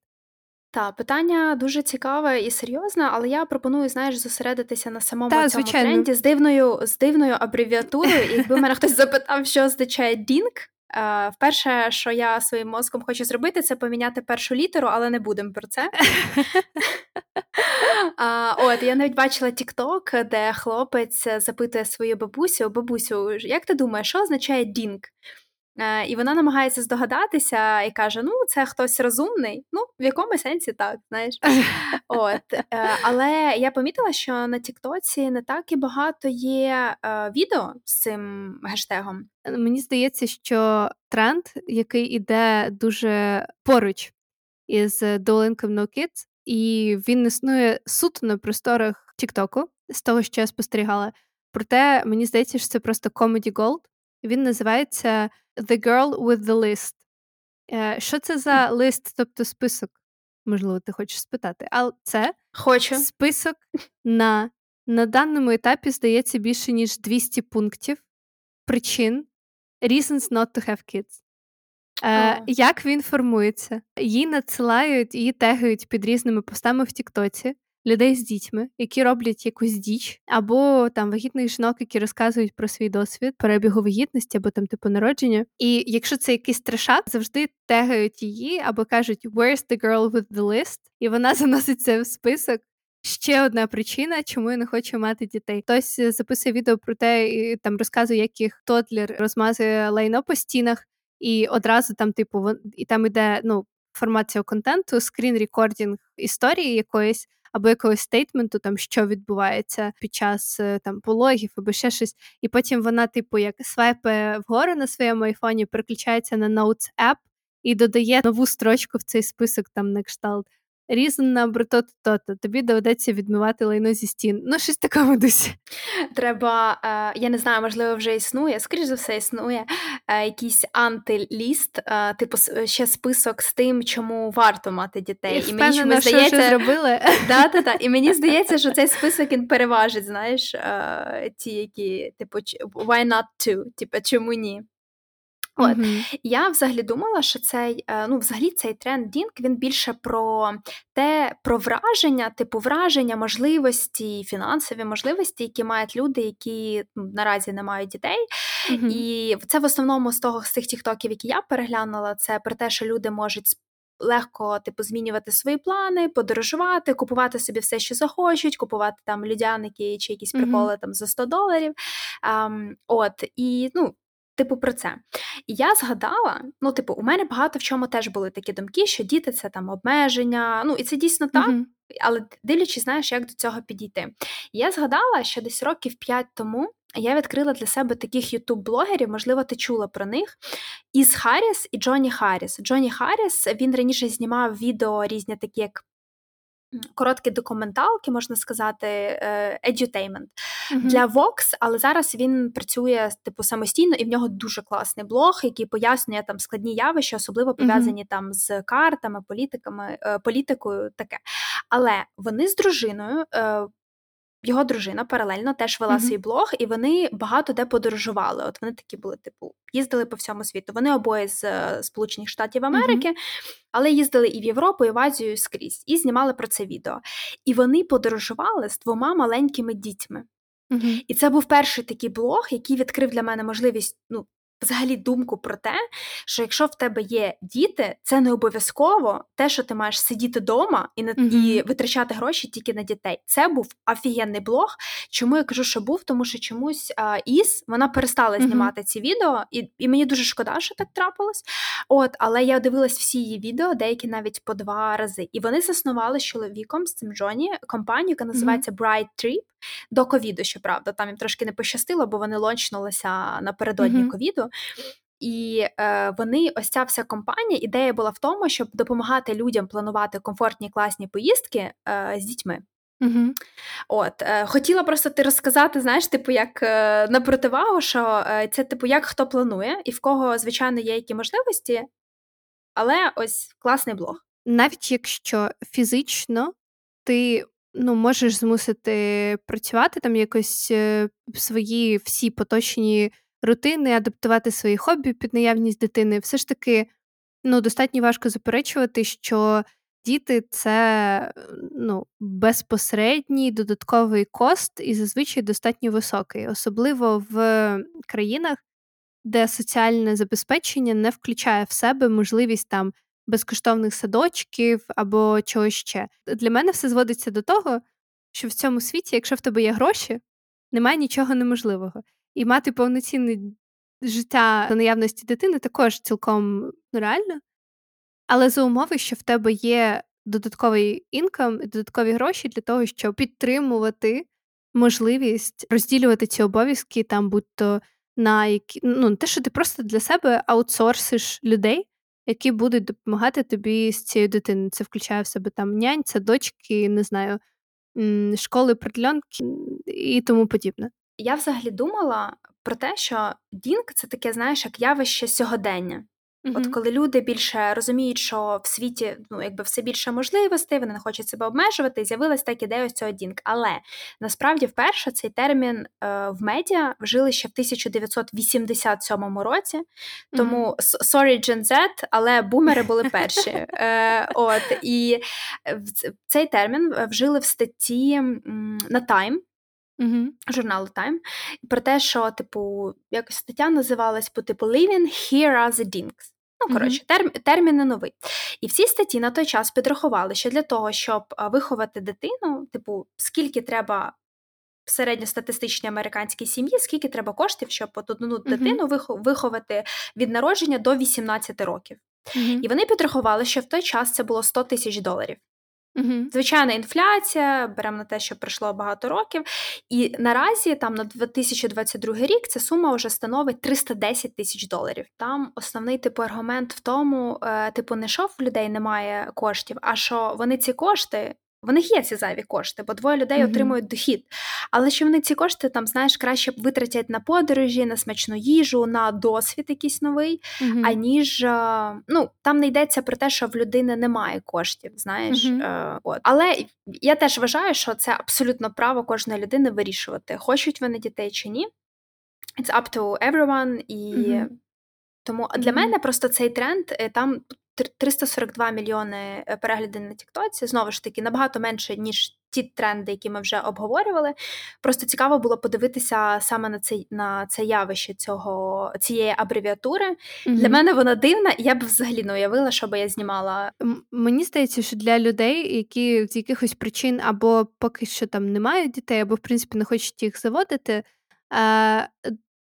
Та, питання дуже цікаве і серйозне, але я пропоную, знаєш, зосередитися на самому Та, цьому звичайно. тренді з дивною, з дивною абревіатурою. І якби мене хтось запитав, що означає «дінг», Uh, перше, що я своїм мозком хочу зробити, це поміняти першу літеру, але не будемо про це. uh, от, я навіть бачила TikTok, де хлопець запитує свою бабусю: бабусю, як ти думаєш, що означає «дінг»? Uh, і вона намагається здогадатися і каже: ну, це хтось розумний. Ну, в якому сенсі так, знаєш. От. Uh, але я помітила, що на TikTok не так і багато є uh, відео з цим гештегом. Мені здається, що тренд, який іде дуже поруч із Dual Income No Kids, і він існує суто на просторах TikTok, з того, що я спостерігала. Проте, мені здається, що це просто Comedy Gold. Він називається «The Girl with the List». Що це за лист, тобто список? Можливо, ти хочеш спитати. Але це Хочу. список на, на даному етапі, здається, більше ніж двісті пунктів, причин, reasons not to have kids. Е, oh. Як він формується? Її надсилають, її тегають під різними постами в Тіктоці людей з дітьми, які роблять якусь діч, або там вагітних жінок, які розказують про свій досвід перебігу вагітності, або там типу народження. І якщо це якийсь трешак, завжди тегають її, або кажуть «Where's the girl with the list?» і вона заноситься в список. Ще одна причина, чому я не хочу мати дітей. Хтось записує відео про те, і там розказує, як їх тодлер розмазує лайно по стінах, і одразу там, типу, і там іде, ну, формат цього контенту, скрін-рекордінг історії якоїсь, або якогось стейтменту, там, що відбувається під час там пологів, або ще щось. І потім вона, типу, як свайпає вгору на своєму айфоні, переключається на Notes app і додає нову строчку в цей список, там, на кшталт. Різана, бро, то-то-то, тобі доведеться відмивати лайно зі стін. Ну, щось такого досі. Треба, е, я не знаю, можливо, вже існує, скоріш за все існує, е, якийсь антиліст, е, типу ще список з тим, чому варто мати дітей. Я і впевнена, мені, що здається, вже зробили. Да-да-да, і мені здається, що цей список він переважить, знаєш, е, ті, які, типу, why not to, типу, чому ні. От. Mm-hmm. Я взагалі думала, що цей, ну, взагалі цей трендінг, він більше про те, про враження, типу враження, можливості, фінансові можливості, які мають люди, які наразі не мають дітей. Mm-hmm. І це в основному з того, з тих тіктоків, які я переглянула, це про те, що люди можуть легко, типу, змінювати свої плани, подорожувати, купувати собі все, що захочуть, купувати там людяники чи якісь приколи mm-hmm. там за сто доларів. Ем, от, і, ну, типу, про це. І я згадала, ну, типу, у мене багато в чому теж були такі думки, що діти – це там обмеження, ну, і це дійсно так, mm-hmm. але дивлячись, знаєш, як до цього підійти. І я згадала, що десь років п'ять тому я відкрила для себе таких ютуб-блогерів, можливо, ти чула про них, із Харріс і Джоні Харріс. Джоні Харріс, він раніше знімав відео різні такі, як короткі документалки, можна сказати, edutainment mm-hmm. для Vox, але зараз він працює типу самостійно, і в нього дуже класний блог, який пояснює там складні явища, особливо пов'язані mm-hmm. там з картами, політиками, політикою, таке. Але вони з дружиною, його дружина паралельно теж вела mm-hmm. свій блог, і вони багато де подорожували. От вони такі були, типу, їздили по всьому світу. Вони обоє з Сполучених Штатів Америки, mm-hmm. але їздили і в Європу, і в Азію, і скрізь. І знімали про це відео. І вони подорожували з двома маленькими дітьми. Mm-hmm. І це був перший такий блог, який відкрив для мене можливість, ну, взагалі думку про те, що якщо в тебе є діти, це не обов'язково те, що ти маєш сидіти вдома і, на... mm-hmm. і витрачати гроші тільки на дітей. Це був офігенний блог. Чому я кажу, що був? Тому що чомусь а, Іс, вона перестала mm-hmm. знімати ці відео, і, і мені дуже шкода, що так трапилось. От, але я дивилась всі її відео, деякі навіть по два рази. І вони заснували з чоловіком, з цим Джоні, компанію, яка називається mm-hmm. Bright Trip, до ковіду, щоправда. Там їм трошки не пощастило, бо вони лончнулися напередодні ковіду. Mm-hmm. І е, вони, ось ця вся компанія, ідея була в тому, щоб допомагати людям планувати комфортні, класні поїздки е, з дітьми. Mm-hmm. От, е, хотіла просто ти розказати, знаєш, типу, як е, на противагу, що е, це, типу, як хто планує і в кого, звичайно, є які можливості, але ось класний блог. Навіть якщо фізично ти, ну, можеш змусити працювати там якось е, свої всі поточні рутини, адаптувати свої хобі під наявність дитини, все ж таки, ну, достатньо важко заперечувати, що діти – це, ну, безпосередній додатковий кост і зазвичай достатньо високий, особливо в країнах, де соціальне забезпечення не включає в себе можливість там безкоштовних садочків або чогось ще. Для мене все зводиться до того, що в цьому світі, якщо в тебе є гроші, немає нічого неможливого. І мати повноцінне життя за наявності дитини також цілком реально. Але за умови, що в тебе є додатковий інкам, додаткові гроші для того, щоб підтримувати можливість розділювати ці обов'язки, там, будь-то на які, ну, те, що ти просто для себе аутсорсиш людей, які будуть допомагати тобі з цією дитиною. Це включає в себе там нянь, садочки, не знаю, школи, приділянки і тому подібне. Я взагалі думала про те, що дінг – це таке, знаєш, як явище сьогодення. Mm-hmm. От коли люди більше розуміють, що в світі, ну, якби все більше можливостей, вони не хочуть себе обмежувати, і з'явилась так ідея ось цього дінг. Але, насправді, вперше цей термін е, в медіа вжили ще в тисяча дев'ятсот вісімдесят сьомому році, тому, mm-hmm. sorry, Gen Z, але бумери були перші. Е, от, і цей термін вжили в статті м, на Time, Mm-hmm. журналу Time, про те, що, типу, якось стаття називалась по типу «Living here as a dinks». Ну, коротше, терм, термін не новий. І всі статті на той час підрахували, що для того, щоб виховати дитину, типу, скільки треба в середньостатистичній американській сім'ї, скільки треба коштів, щоб от одну дитину mm-hmm. виховати від народження до вісімнадцяти років. Mm-hmm. І вони підрахували, що в той час це було сто тисяч доларів. Угу. Звичайна інфляція, беремо на те, що пройшло багато років, і наразі там на дві тисячі двадцять другий рік ця сума вже становить триста десять тисяч доларів. Там основний типу аргумент в тому, е, типу, не що в людей немає коштів, а що вони ці кошти, в них є ці зайві кошти, бо двоє людей угу. отримують дохід, але що вони ці кошти там, знаєш, краще витратять на подорожі, на смачну їжу, на досвід якийсь новий, угу. аніж, ну, там не йдеться про те, що в людини немає коштів, знаєш. Угу. Е, от. Але я теж вважаю, що це абсолютно право кожної людини вирішувати, хочуть вони дітей чи ні. It's up to everyone, і угу. Тому для mm-hmm. мене просто цей тренд, там триста сорок два мільйони переглядів на Тіктоці, знову ж таки, набагато менше, ніж ті тренди, які ми вже обговорювали. Просто цікаво було подивитися саме на це, на це явище цього, цієї абревіатури. Mm-hmm. Для мене вона дивна, і я б взагалі не уявила, що би я знімала. М- мені здається, що для людей, які з якихось причин або поки що там не мають дітей, або в принципі не хочуть їх заводити, е-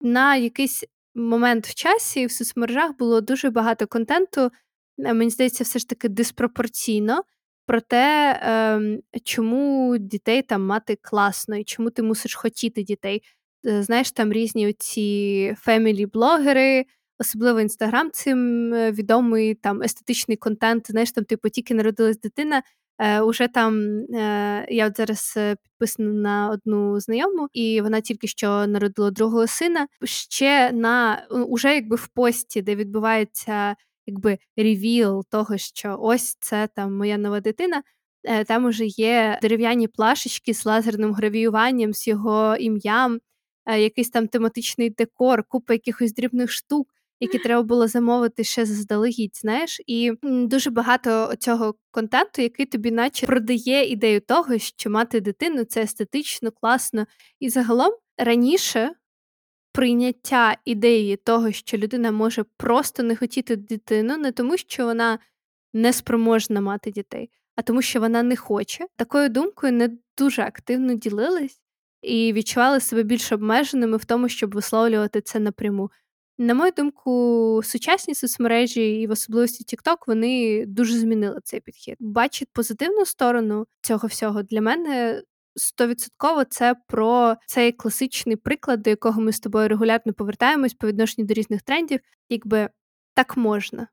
на якийсь момент в часі в соцмережах було дуже багато контенту, мені здається, все ж таки диспропорційно, про те, чому дітей там мати класно і чому ти мусиш хотіти дітей. Знаєш, там різні оці фемілі-блогери, особливо Інстаграм цим відомий, там естетичний контент, знаєш, там типу тільки народилась дитина, уже там, я от зараз підписана на одну знайому, і вона тільки що народила другого сина, ще на, уже якби в пості, де відбувається якби ревіл того, що ось це там моя нова дитина, там уже є дерев'яні плашечки з лазерним гравіюванням, з його ім'ям, якийсь там тематичний декор, купа якихось дрібних штук, які треба було замовити ще заздалегідь, знаєш, і дуже багато цього контенту, який тобі наче продає ідею того, що мати дитину – це естетично, класно. І загалом раніше прийняття ідеї того, що людина може просто не хотіти дитину, не тому, що вона не спроможна мати дітей, а тому, що вона не хоче. Такою думкою не дуже активно ділились і відчували себе більш обмеженими в тому, щоб висловлювати це напряму. На мою думку, сучасні соцмережі і в особливості TikTok, вони дуже змінили цей підхід. Бачить позитивну сторону цього всього для мене стовідсотково це про цей класичний приклад, до якого ми з тобою регулярно повертаємось по відношенню до різних трендів. Якби так можна.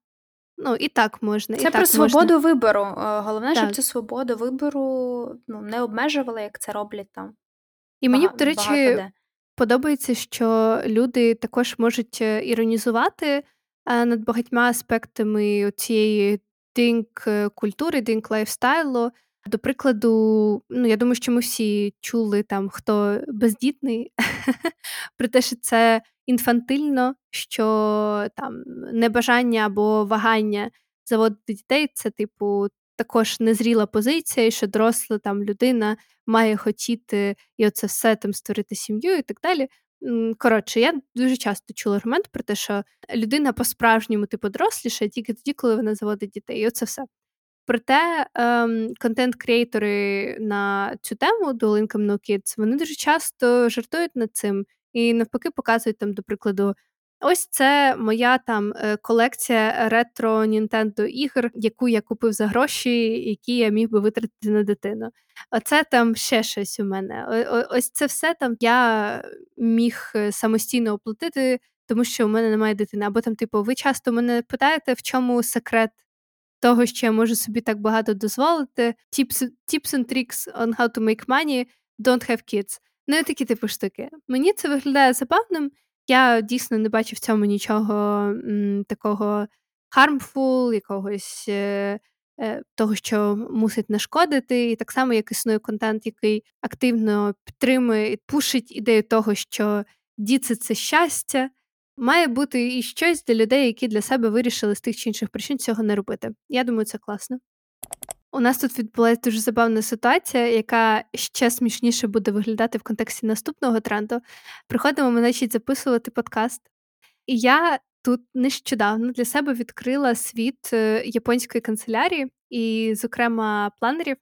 Ну, і так можна. Це і так про свободу можна. Вибору. Головне, так. Щоб цю свободу вибору ну, не обмежували, як це роблять там. І мені, Бага, до речі, де. Подобається, що люди також можуть іронізувати над багатьма аспектами цієї динк-культури, динк-лайфстайлу. До прикладу, ну я думаю, що ми всі чули, там, хто бездітний, про те, що це інфантильно, що там небажання або вагання заводити дітей – це, типу, також незріла позиція, і що доросла там людина має хотіти і оце все там створити сім'ю і так далі. Коротше, я дуже часто чула аргумент про те, що людина по-справжньому, типу, доросліша тільки тоді, коли вона заводить дітей, і оце все. Проте ем, контент-креатори на цю тему до Lincoln No Kids, вони дуже часто жартують над цим і навпаки показують там, до прикладу, ось це моя там колекція ретро Nintendo ігор, яку я купив за гроші, які я міг би витратити на дитину. Оце там ще щось у мене. О, ось це все там я міг самостійно оплатити, тому що у мене немає дитини. Або там, типу, ви часто мене питаєте, в чому секрет того, що я можу собі так багато дозволити. Tips, tips and tricks on how to make money, don't have kids. Ну, і такі типу штуки. Мені це виглядає забавним. Я дійсно не бачу в цьому нічого м, такого harmful, якогось е, е, того, що мусить нашкодити. І так само, як існує контент, який активно підтримує і пушить ідею того, що діти – це щастя. Має бути і щось для людей, які для себе вирішили з тих чи інших причин цього не робити. Я думаю, це класно. У нас тут відбулася дуже забавна ситуація, яка ще смішніше буде виглядати в контексті наступного тренду. Приходимо ми, значить, записувати подкаст. І я тут нещодавно для себе відкрила світ японської канцелярії і, зокрема, планерів.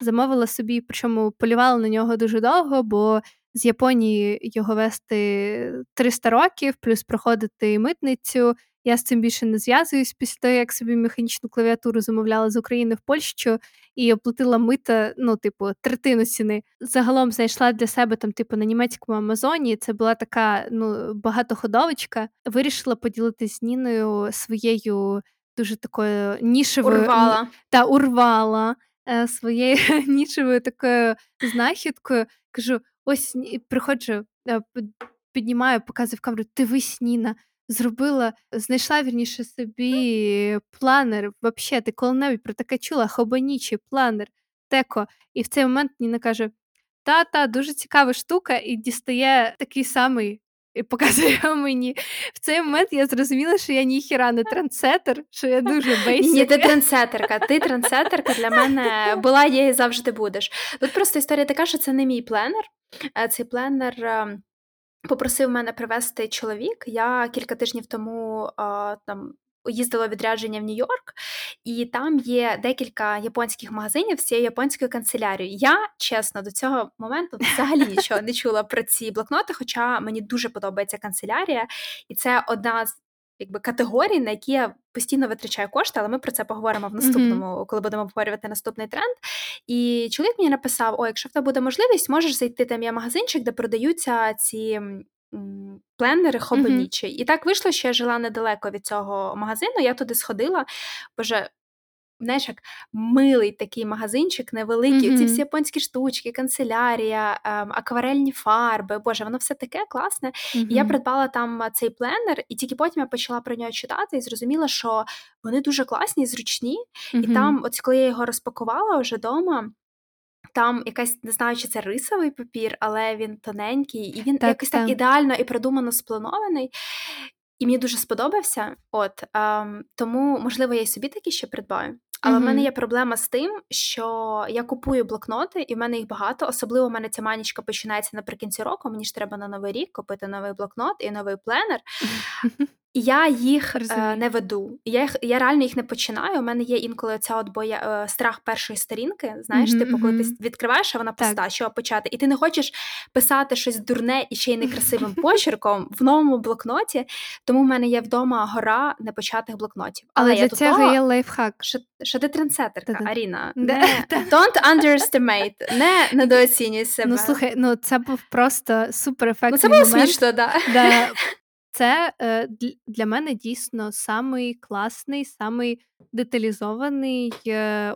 Замовила собі, причому полювала на нього дуже довго, бо з Японії його вести триста років, плюс проходити митницю. Я з цим більше не зв'язуюсь після того, як собі механічну клавіатуру замовляла з України в Польщу і оплатила мита, ну, типу, третину ціни. Загалом знайшла для себе там, типу, на німецькому Амазоні. Це була така, ну, багатоходовочка. Вирішила поділитися з Ніною своєю дуже такою нішевою... Урвала. Та, урвала своєю нішевою такою знахідкою. Кажу, ось приходжу, піднімаю, показую в камеру, дивись, Ніна, зробила, знайшла, вірніше, собі планер, взагалі, ти коли-небудь про таке чула, Hobonichi, планер, теко. І в цей момент Ніна каже, та-та, дуже цікава штука, і дістає такий самий показує мені. В цей момент я зрозуміла, що я ніхіра не трендсеттер, що я дуже бейсік. Ні, ти трендсеттерка. Ти трендсеттерка для мене була, є і завжди будеш. Тут просто історія така, що це не мій пленер. Цей пленер попросив мене привезти чоловік. Я кілька тижнів тому там їздила в відрядження в Нью-Йорк, і там є декілька японських магазинів з цією японською канцелярією. Я, чесно, до цього моменту взагалі нічого не чула про ці блокноти, хоча мені дуже подобається канцелярія, і це одна з якби категорій, на які я постійно витрачаю кошти, але ми про це поговоримо в наступному, mm-hmm. коли будемо обговорювати наступний тренд. І чоловік мені написав: о, якщо в тебе буде можливість, можеш зайти, там є магазинчик, де продаються ці пленери Hobonichi. Mm-hmm. І так вийшло, що я жила недалеко від цього магазину, я туди сходила, боже, знаєш, як милий такий магазинчик, невеликий, mm-hmm. ці всі японські штучки, канцелярія, ем, акварельні фарби, боже, воно все таке класне. Mm-hmm. І я придбала там цей пленер, і тільки потім я почала про нього читати і зрозуміла, що вони дуже класні, зручні, mm-hmm. і там, от коли я його розпакувала вже дома, там якась, не знаю, чи це рисовий папір, але він тоненький, і він так, якось так, так ідеально і продумано спланований. І мені дуже сподобався. От, ем, тому, можливо, я й собі такі ще придбаю. Але mm-hmm. в мене є проблема з тим, що я купую блокноти, і в мене їх багато. Особливо в мене ця манічка починається наприкінці року. Мені ж треба на Новий рік купити новий блокнот і новий пленер. Mm-hmm. І я їх е, не веду. Я їх, я реально їх не починаю. У мене є інколи ця от боя, е, страх першої сторінки. Знаєш, mm-hmm. типу, коли ти відкриваєш, а вона пуста, що почати. І ти не хочеш писати щось дурне і ще й некрасивим почерком в новому блокноті. Тому в мене є вдома гора непочатих блокнотів. Але, Але я для цього є лайфхак. Що, що ти трендсеттерка, Аріна. Не, don't underestimate. Не недооцінюй себе. Ну, слухай, ну це був просто суперефектний ну, момент. Це було смішно, так. Да. Це для мене дійсно самий класний, самий деталізований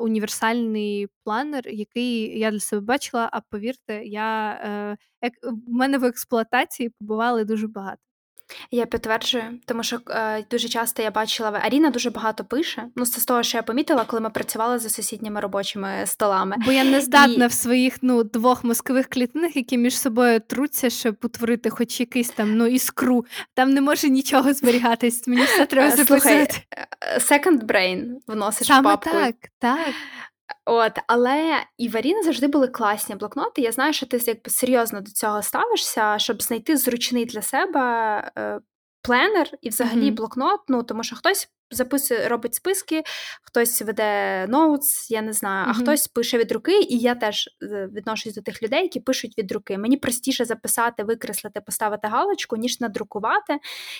універсальний планер, який я для себе бачила, а повірте, я, в мене в експлуатації побували дуже багато. Я підтверджую, тому що е, дуже часто я бачила, Аріна дуже багато пише, ну це з того, що я помітила, коли ми працювали за сусідніми робочими столами. Бо я не здатна і... в своїх ну, двох мозкових клітинах, які між собою труться, щоб утворити хоч якийсь там ну, іскру, там не може нічого зберігатись, мені все треба записати. Second brain вносиш саме в папку. Саме так, так. От, але і в Аріни завжди були класні блокноти. Я знаю, що ти якби серйозно до цього ставишся, щоб знайти зручний для себе е, пленер і взагалі mm-hmm. блокнот, ну, тому що хтось записує, робить списки, хтось веде ноутс, я не знаю, mm-hmm. а хтось пише від руки, і я теж відношусь до тих людей, які пишуть від руки. Мені простіше записати, викреслити, поставити галочку, ніж надрукувати.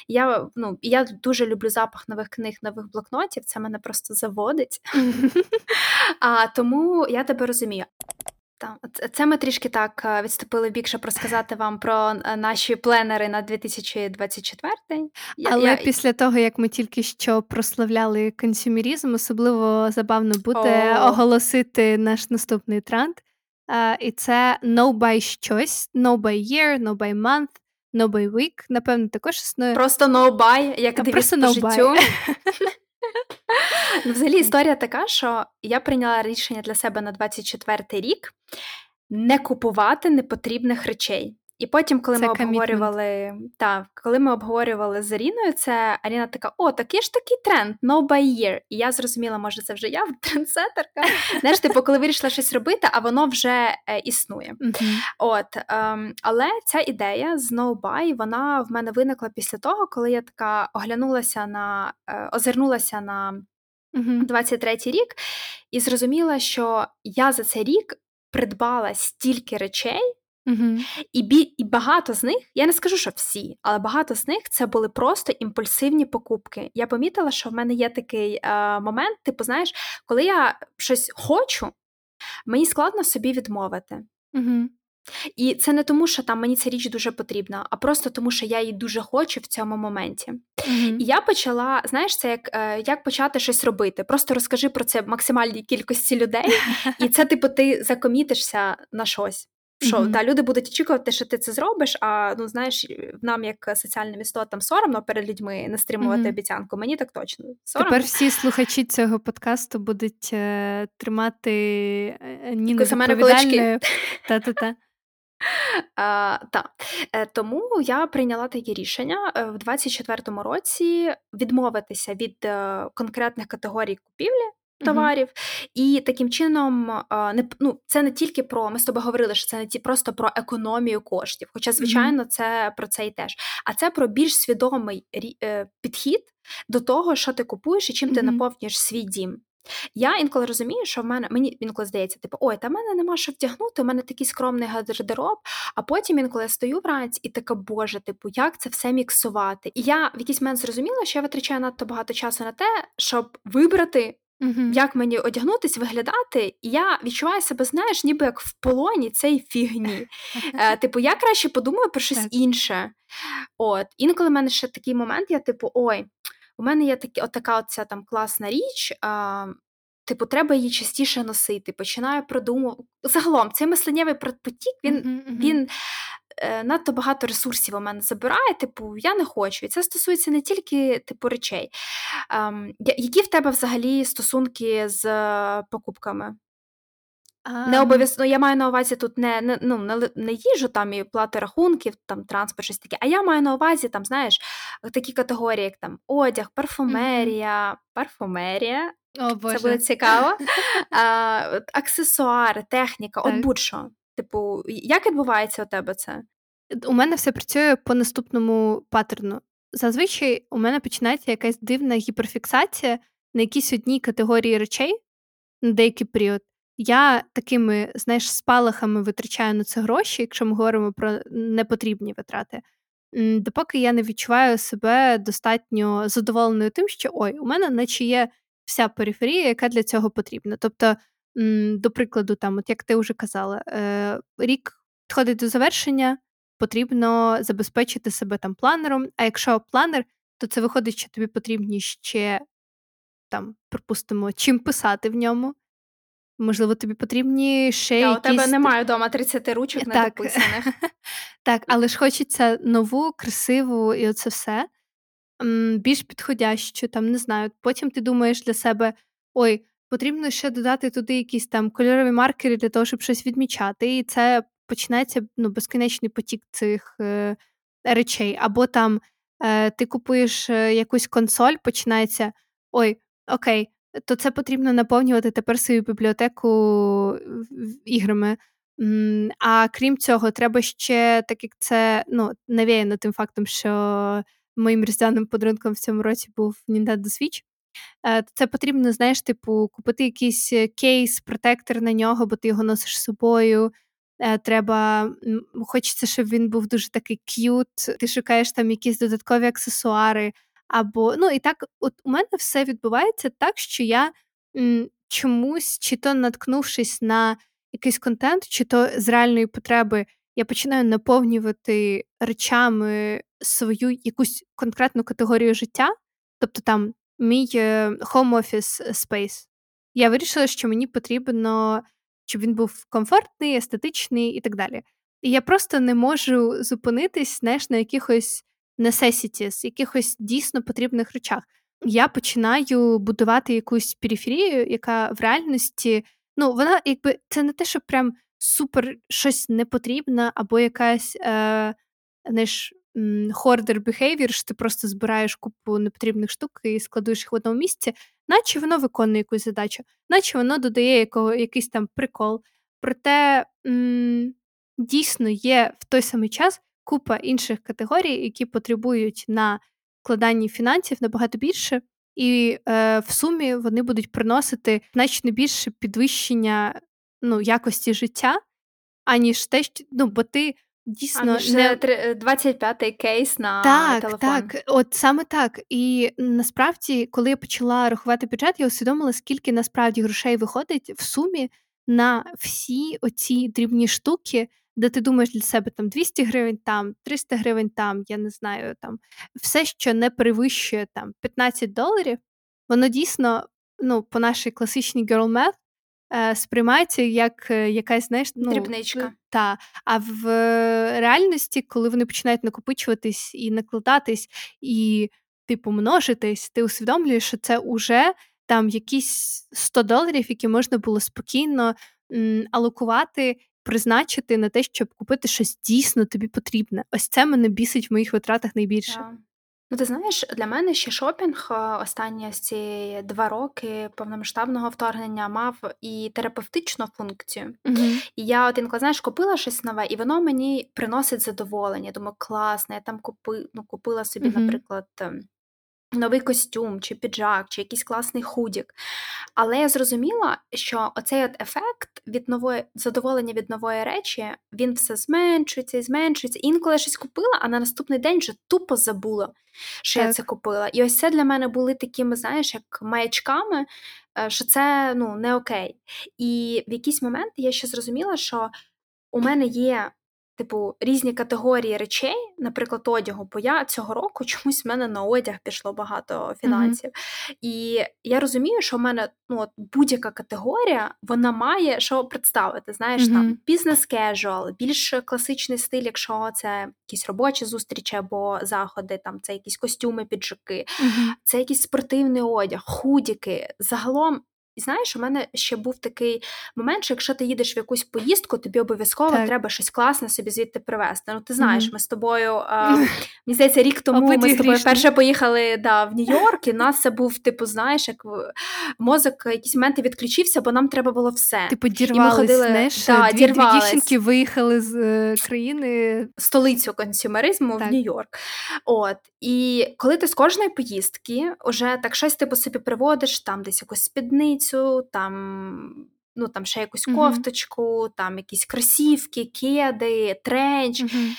Я, ну, я дуже люблю запах нових книг, нових блокнотів, це мене просто заводить. Mm-hmm. А, тому я тебе розумію. Це ми трішки так відступили в бік, щоб розказати вам про наші пленери на дві тисячі двадцять четвертий. Я, Але я... після того, як ми тільки що прославляли консюмерізм, особливо забавно буде oh. оголосити наш наступний тренд. А, і це no by щось, no by year, no by month, no by week. Напевно, також існує. Просто no by, як дивіться по no життю. Взагалі історія така, що я прийняла рішення для себе на двадцять четвертий рік не купувати непотрібних речей. І потім, коли це ми обговорювали, та, коли ми обговорювали з Аріною, це Аріна така: "О, так є ж такий тренд, no by year". І я зрозуміла, може, це вже я трендсеттерка. Знаєш, типу, коли вирішила щось робити, а воно вже е, існує. Mm-hmm. От, ем, але ця ідея з no by, вона в мене виникла після того, коли я така оглянулася на е, озирнулася на mm-hmm. двадцять третій рік і зрозуміла, що я за цей рік придбала стільки речей. Mm-hmm. І, бі... і багато з них, я не скажу, що всі, але багато з них це були просто імпульсивні покупки. Я помітила, що в мене є такий е, момент, типу, знаєш, коли я щось хочу, мені складно собі відмовити. Mm-hmm. І це не тому, що там мені ця річ дуже потрібна, а просто тому, що я її дуже хочу в цьому моменті. Mm-hmm. І я почала, знаєш, це як, е, як почати щось робити. Просто розкажи про це максимальній кількості людей, і це, типу, ти закомітишся на щось. Що, mm-hmm. та, люди будуть очікувати, що ти це зробиш, а, ну, знаєш, нам, як соціальним істотам, соромно перед людьми не стримувати mm-hmm. обіцянку. Мені так точно соромно. Тепер всі слухачі цього подкасту будуть е- тримати Ніну відповідальною. Та-та-та. Uh, та. Тому я прийняла таке рішення в двадцять четвертому році відмовитися від uh, конкретних категорій купівлі товарів. Uh-huh. І таким чином, uh, не, ну, це не тільки про, ми з тобою говорили, що це не ті, просто про економію коштів, хоча, звичайно, uh-huh. це про це і теж. А це про більш свідомий uh, підхід до того, що ти купуєш і чим uh-huh. ти наповнюєш свій дім. Я інколи розумію, що в мене, мені інколи здається, типу, ой, та в мене нема що вдягнути, у мене такий скромний гардероб, а потім інколи я стою вранці і така, боже, типу, як це все міксувати? І я в якийсь момент зрозуміла, що я витрачаю надто багато часу на те, щоб вибрати, угу. як мені одягнутись, виглядати, і я відчуваю себе, знаєш, ніби як в полоні цієї фігні. Типу, я краще подумаю про щось інше. От, інколи в мене ще такий момент, я типу, ой, у мене є такі, от така оця там класна річ, а, типу, треба її частіше носити. Починаю продумувати. Загалом, цей мисленнєвий потік, він, mm-hmm. він е, надто багато ресурсів у мене забирає, типу, я не хочу. І це стосується не тільки, типу, речей. А, які в тебе взагалі стосунки з покупками? Um... Не обов'язково, я маю на увазі тут не, не, ну, не, не їжу, там, і плати рахунків, там, транспорт, щось таке, а я маю на увазі, там, знаєш, такі категорії, як там одяг, парфумерія, mm-hmm. парфумерія, oh, це буде цікаво, а, аксесуари, техніка, так. От будь-що. Типу, як відбувається у тебе це? У мене все працює по наступному паттерну. Зазвичай у мене починається якась дивна гіперфіксація на якісь одній категорії речей на деякий період. Я такими, знаєш, спалахами витрачаю на це гроші, якщо ми говоримо про непотрібні витрати, допоки я не відчуваю себе достатньо задоволеною тим, що ой, у мене наче є вся периферія, яка для цього потрібна. Тобто, до прикладу, там, от як ти вже казала, рік підходить до завершення, потрібно забезпечити себе там планером, а якщо планер, то це виходить, що тобі потрібні ще, там, припустимо, чим писати в ньому. Можливо, тобі потрібні ще Та, якісь... Та, у тебе немає вдома тридцяти ручок недописаних. Так, але ж хочеться нову, красиву і оце все. Більш підходящу, там, не знаю. Потім ти думаєш для себе, ой, потрібно ще додати туди якісь там кольорові маркери для того, щоб щось відмічати. І це починається, ну, безкінечний потік цих е, речей. Або там е, ти купуєш якусь консоль, починається, ой, окей, то це потрібно наповнювати тепер свою бібліотеку іграми. А крім цього, треба ще, так як це, ну, навіяно тим фактом, що моїм різдвяним подарунком в цьому році був Nintendo Switch, це потрібно, знаєш, типу, купити якийсь кейс, протектор на нього, бо ти його носиш з собою. Треба, хочеться, щоб він був дуже такий к'ют, ти шукаєш там якісь додаткові аксесуари, або, ну, і так, от у мене все відбувається так, що я м, чомусь, чи то наткнувшись на якийсь контент, чи то з реальної потреби, я починаю наповнювати речами свою якусь конкретну категорію життя, тобто там мій е, home office space. Я вирішила, що мені потрібно, щоб він був комфортний, естетичний і так далі. І я просто не можу зупинитись, знаєш, на якихось necessities, якихось дійсно потрібних речах. Я починаю будувати якусь периферію, яка в реальності, ну, вона, якби, це не те, що прям супер щось не потрібно, або якась, е, не ж, hoarder behavior, що ти просто збираєш купу непотрібних штук і складуєш їх в одному місці, наче воно виконує якусь задачу, наче воно додає якого, якийсь там прикол. Проте, м- дійсно, є в той самий час купа інших категорій, які потребують на вкладанні фінансів набагато більше, і е, в сумі вони будуть приносити значно більше підвищення, ну, якості життя, аніж те, що, ну, бо ти дійсно... Аніж не... двадцять п'ятий кейс на так, телефон. Так, так, от саме так. І насправді, коли я почала рахувати бюджет, я усвідомила, скільки насправді грошей виходить в сумі на всі оці дрібні штуки, де ти думаєш для себе там двісті гривень там, триста гривень там, я не знаю, там, все, що не перевищує там п'ятнадцять доларів, воно дійсно, ну, по нашій класичній girl math е, сприймається як е, якась, знаєш, ну, дрібничка. Та, а в реальності, коли вони починають накопичуватись і накладатись, і типу множитись, ти усвідомлюєш, що це уже там якісь сто доларів, які можна було спокійно м, алокувати, призначити на те, щоб купити щось дійсно тобі потрібне. Ось це мене бісить в моїх витратах найбільше. Так. Ну, ти знаєш, для мене ще шопінг останні ці два роки повномасштабного вторгнення мав і терапевтичну функцію. Mm-hmm. І я от інколи, знаєш, купила щось нове, і воно мені приносить задоволення. Думаю, класно, я там купи, ну, купила собі, mm-hmm. наприклад, новий костюм, чи піджак, чи якийсь класний худік. Але я зрозуміла, що оцей от ефект від нової, задоволення від нової речі, він все зменшується і зменшується. Інколи я щось купила, а на наступний день вже тупо забула, що так. я це купила. І ось це для мене були такими, знаєш, як маячками, що це, ну, не окей. І в якийсь момент я ще зрозуміла, що у мене є... Типу, різні категорії речей, наприклад, одягу, бо я цього року чомусь в мене на одяг пішло багато фінансів. Mm-hmm. І я розумію, що в мене, ну, от будь-яка категорія, вона має що представити. Знаєш, mm-hmm. там бізнес-кежуал, більш класичний стиль, якщо це якісь робочі зустрічі або заходи, там це якісь костюми, піджаки, mm-hmm. це якийсь спортивний одяг, худіки, загалом. І знаєш, у мене ще був такий момент, що якщо ти їдеш в якусь поїздку, тобі обов'язково так. треба щось класне собі звідти привезти. Ну, ти знаєш, mm-hmm. ми з тобою, а, мені здається, рік тому Обиді ми з тобою перше поїхали да, в Нью-Йорк, і в нас це був, типу, знаєш, як мозок якісь моменти відключився, бо нам треба було все. Типу, дірвались, ходили, знаєш, да, дві, дві дівчинки виїхали з е, країни. Столицю консюмеризму так. в Нью-Йорк. От. І коли ти з кожної поїздки вже так щось типу собі приводиш, там десь якусь спідницю, там, ну, там ще якусь кофточку, mm-hmm. там якісь кросівки, кеди, тренч. Mm-hmm.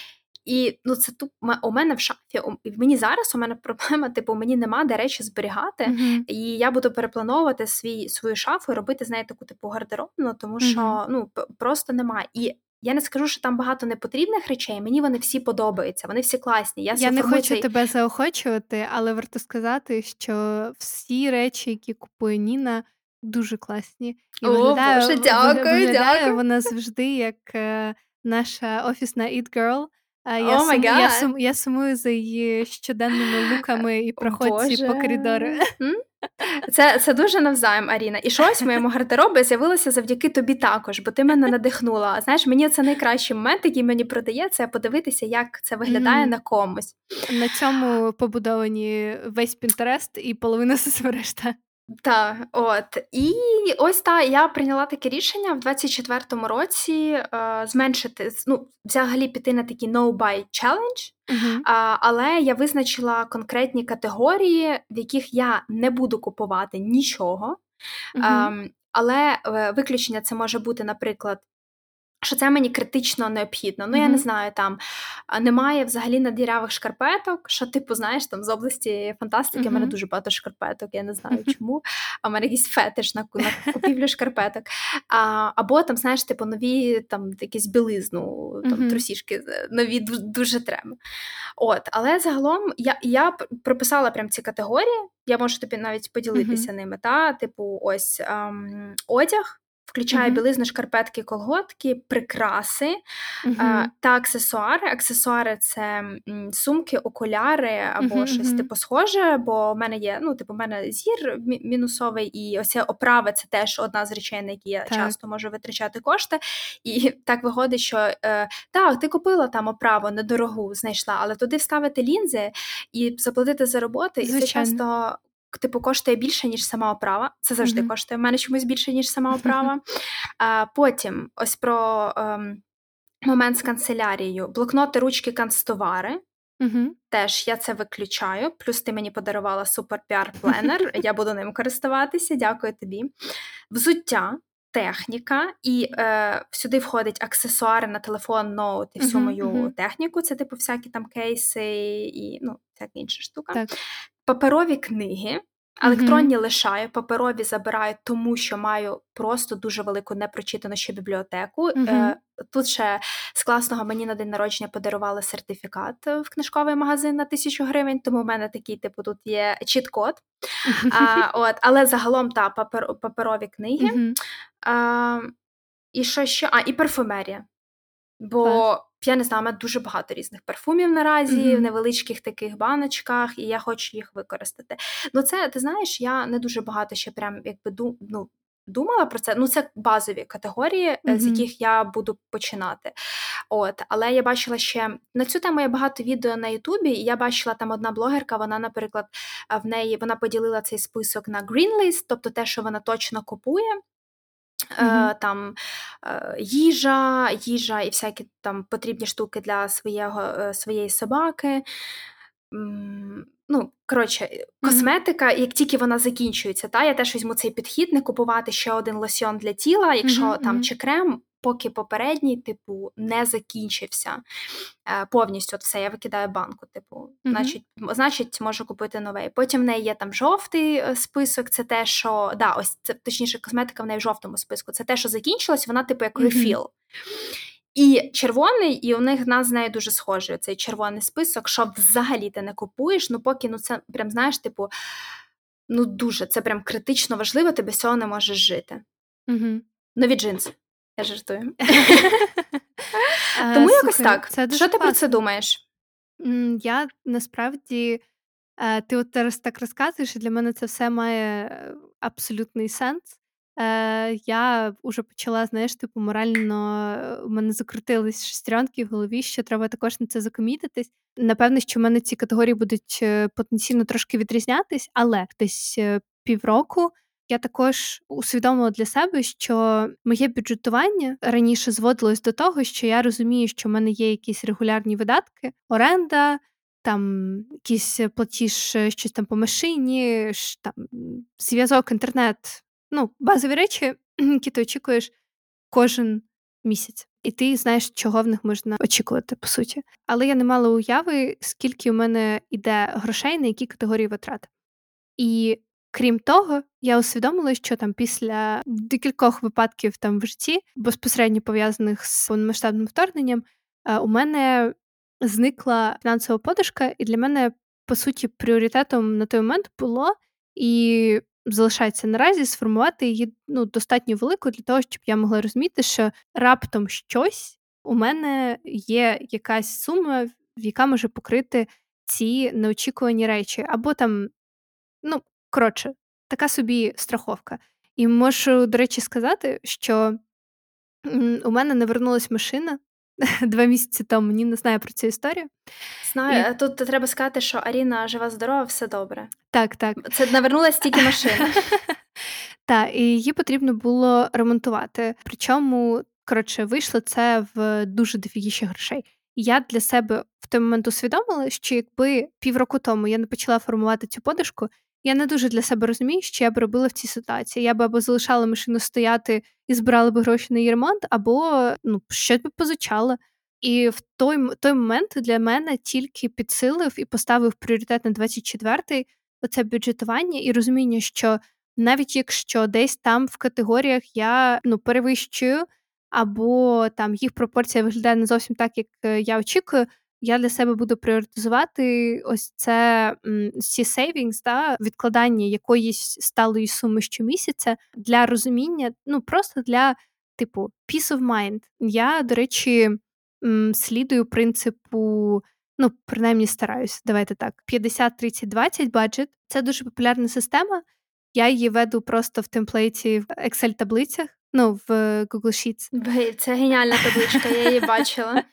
І, ну, це тут у мене в шафі, у, мені зараз у мене проблема, типу, мені нема де речі зберігати, mm-hmm. і я буду переплановувати свій, свою шафу і робити з неї таку, типу, гардеробну, тому що, mm-hmm. ну, просто нема. І я не скажу, що там багато непотрібних речей, мені вони всі подобаються, вони всі класні. Я, я не хочу цей... тебе заохочувати, але варто сказати, що всі речі, які купує Ніна, дуже класні. І О, виглядає, Боже, дякую, виглядає, дякую. Вона завжди як е, наша офісна it girl. Е, я, oh сум, я, сум, я сумую за її щоденними луками і проходці по коридору. Mm? Це, це дуже навзаєм, Аріна. І щось в моєму гардеробі з'явилося завдяки тобі також, бо ти мене надихнула. Знаєш, мені це найкращий момент, який мені продається, подивитися, як це виглядає mm-hmm. на комусь. На цьому побудовані весь Пінтерест і половина соцмереж. Так, от. І ось та, я прийняла таке рішення в двадцять четвертому році е, зменшити, ну, взагалі піти на такий no-buy challenge, uh-huh. а, але я визначила конкретні категорії, в яких я не буду купувати нічого, uh-huh. е, але е, виключення це може бути, наприклад, що це мені критично необхідно. Ну, mm-hmm. я не знаю, там, немає взагалі надірявих шкарпеток, що, типу, знаєш, там, з області фантастики mm-hmm. в мене дуже багато шкарпеток, я не знаю, чому. А в мене якийсь фетиш на, на купівлю шкарпеток. А, або, там, знаєш, типу, нові, там, якісь білизну, там, mm-hmm. трусішки нові дуже треба. От, але загалом я, я прописала прям ці категорії, я можу тобі навіть поділитися mm-hmm. ними, та, типу, ось, ем, одяг, включає mm-hmm. білизну, шкарпетки, колготки, прикраси mm-hmm. е, та аксесуари. Аксесуари – це сумки, окуляри або mm-hmm. щось типу схоже, бо в мене є, ну, типу, в мене зір мінусовий, і ось оправи – це теж одна з речей, на які я так. часто можу витрачати кошти. І так виходить, що е, так, ти купила там оправу, недорогу знайшла, але туди вставити лінзи і заплатити за роботу, звичайно. І це часто... Типу, коштує більше, ніж сама оправа. Це завжди mm-hmm. коштує в мене чомусь більше, ніж сама оправа. А, потім, ось про ем, момент з канцелярією. Блокноти, ручки, канцтовари. Mm-hmm. Теж я це виключаю. Плюс ти мені подарувала супер-піар-пленер. Я буду ним користуватися. Дякую тобі. Взуття, техніка. І е, сюди входить аксесуари на телефон, ноут і всю mm-hmm. мою техніку. Це, типу, всякі там кейси і, ну, всяка інша штука. Так. Паперові книги, електронні mm-hmm. лишаю, паперові забираю, тому що маю просто дуже велику непрочитану ще бібліотеку. Mm-hmm. Тут ще з класного мені на день народження подарували сертифікат в книжковий магазин на тисячу гривень, тому в мене такий, типу, тут є чіт-код. а, от, але загалом, та, папер, паперові книги. Mm-hmm. А, і що ще? А, і парфумерія. Бо... But. Я не знаю, у мене дуже багато різних парфумів наразі, mm-hmm. в невеличких таких баночках, і я хочу їх використати. Ну, це, ти знаєш, я не дуже багато ще прям, якби, ну, думала про це. Ну, це базові категорії, mm-hmm. з яких я буду починати. От, але я бачила ще... На цю тему є багато відео на Ютубі, і я бачила там одна блогерка, вона, наприклад, в неї, вона поділила цей список на greenlist, тобто те, що вона точно купує. Mm-hmm. Там їжа, їжа і всякі там потрібні штуки для своєго, своєї собаки. Ну, коротше, косметика, mm-hmm. як тільки вона закінчується, та, я теж візьму цей підхід, не купувати ще один лосьон для тіла, якщо mm-hmm. там чи крем, поки попередній, типу, не закінчився повністю, от все, я викидаю банку, типу, mm-hmm. значить, значить, можу купити новий. Потім в неї є там жовтий список, це те, що, да, ось, це, точніше, косметика в неї в жовтому списку, це те, що закінчилось, вона, типу, як рефіл. Mm-hmm. І червоний, і у них нас з нею дуже схожий цей червоний список, що взагалі ти не купуєш, ну поки, ну це прям, знаєш, типу, ну дуже, це прям критично важливо, ти без цього не можеш жити. Угу. Нові джинси, я жартую. Тому якось так. Що ти про це думаєш? Я насправді, ти от зараз так розказуєш, і для мене це все має абсолютний сенс. Я вже почала, знаєш, типу, морально у мене закрутились шестеренки в голові, що треба також на це закомітитись. Напевно, що в мене ці категорії будуть потенційно трошки відрізнятись, але десь півроку я також усвідомила для себе, що моє бюджетування раніше зводилось до того, що я розумію, що в мене є якісь регулярні видатки, оренда, там якийсь платіж, щось там по машині, там зв'язок, інтернет. Ну, базові речі, які ти очікуєш кожен місяць. І ти знаєш, чого в них можна очікувати, по суті. Але я не мала уяви, скільки у мене йде грошей, на які категорії витрат. І, крім того, я усвідомила, що там після декількох випадків там в житті, безпосередньо пов'язаних з повномасштабним вторгненням, у мене зникла фінансова подушка, і для мене, по суті, пріоритетом на той момент було і... залишається наразі сформувати її, ну, достатньо велику для того, щоб я могла розуміти, що раптом щось у мене є якась сума, яка може покрити ці неочікувані речі. Або там, ну, коротше, така собі страховка. І можу, до речі, сказати, що у мене не вернулась машина два місяці тому. Ніна знає про цю історію. Знаю. І... Тут треба сказати, що Аріна жива-здорова, все добре. Так, так. Це навернулася тільки машина. Так, і її потрібно було ремонтувати. Причому, коротше, вийшло це в дуже дофігіще грошей. Я для себе в той момент усвідомила, що якби півроку тому я не почала формувати цю подушку, я не дуже для себе розумію, що я б робила в цій ситуації. Я б або залишала машину стояти і збирала б гроші на її ремонт, або, ну, щось би позичала. І в той, той момент для мене тільки підсилив і поставив пріоритет на двадцять четвертий оце бюджетування і розуміння, що навіть якщо десь там в категоріях я, ну, перевищую, або там їх пропорція виглядає не зовсім так, як я очікую, я для себе буду пріоритизувати ось це, ці сейвінгс, да, відкладання якоїсь сталої суми щомісяця для розуміння, ну, просто для, типу, peace of mind. Я, до речі, слідую принципу, ну, принаймні стараюсь, давайте так, п'ятдесят тридцять двадцять бюджет. Це дуже популярна система. Я її веду просто в темплейті в Excel-таблицях, ну, в Google Sheets. Це геніальна табличка, я її бачила.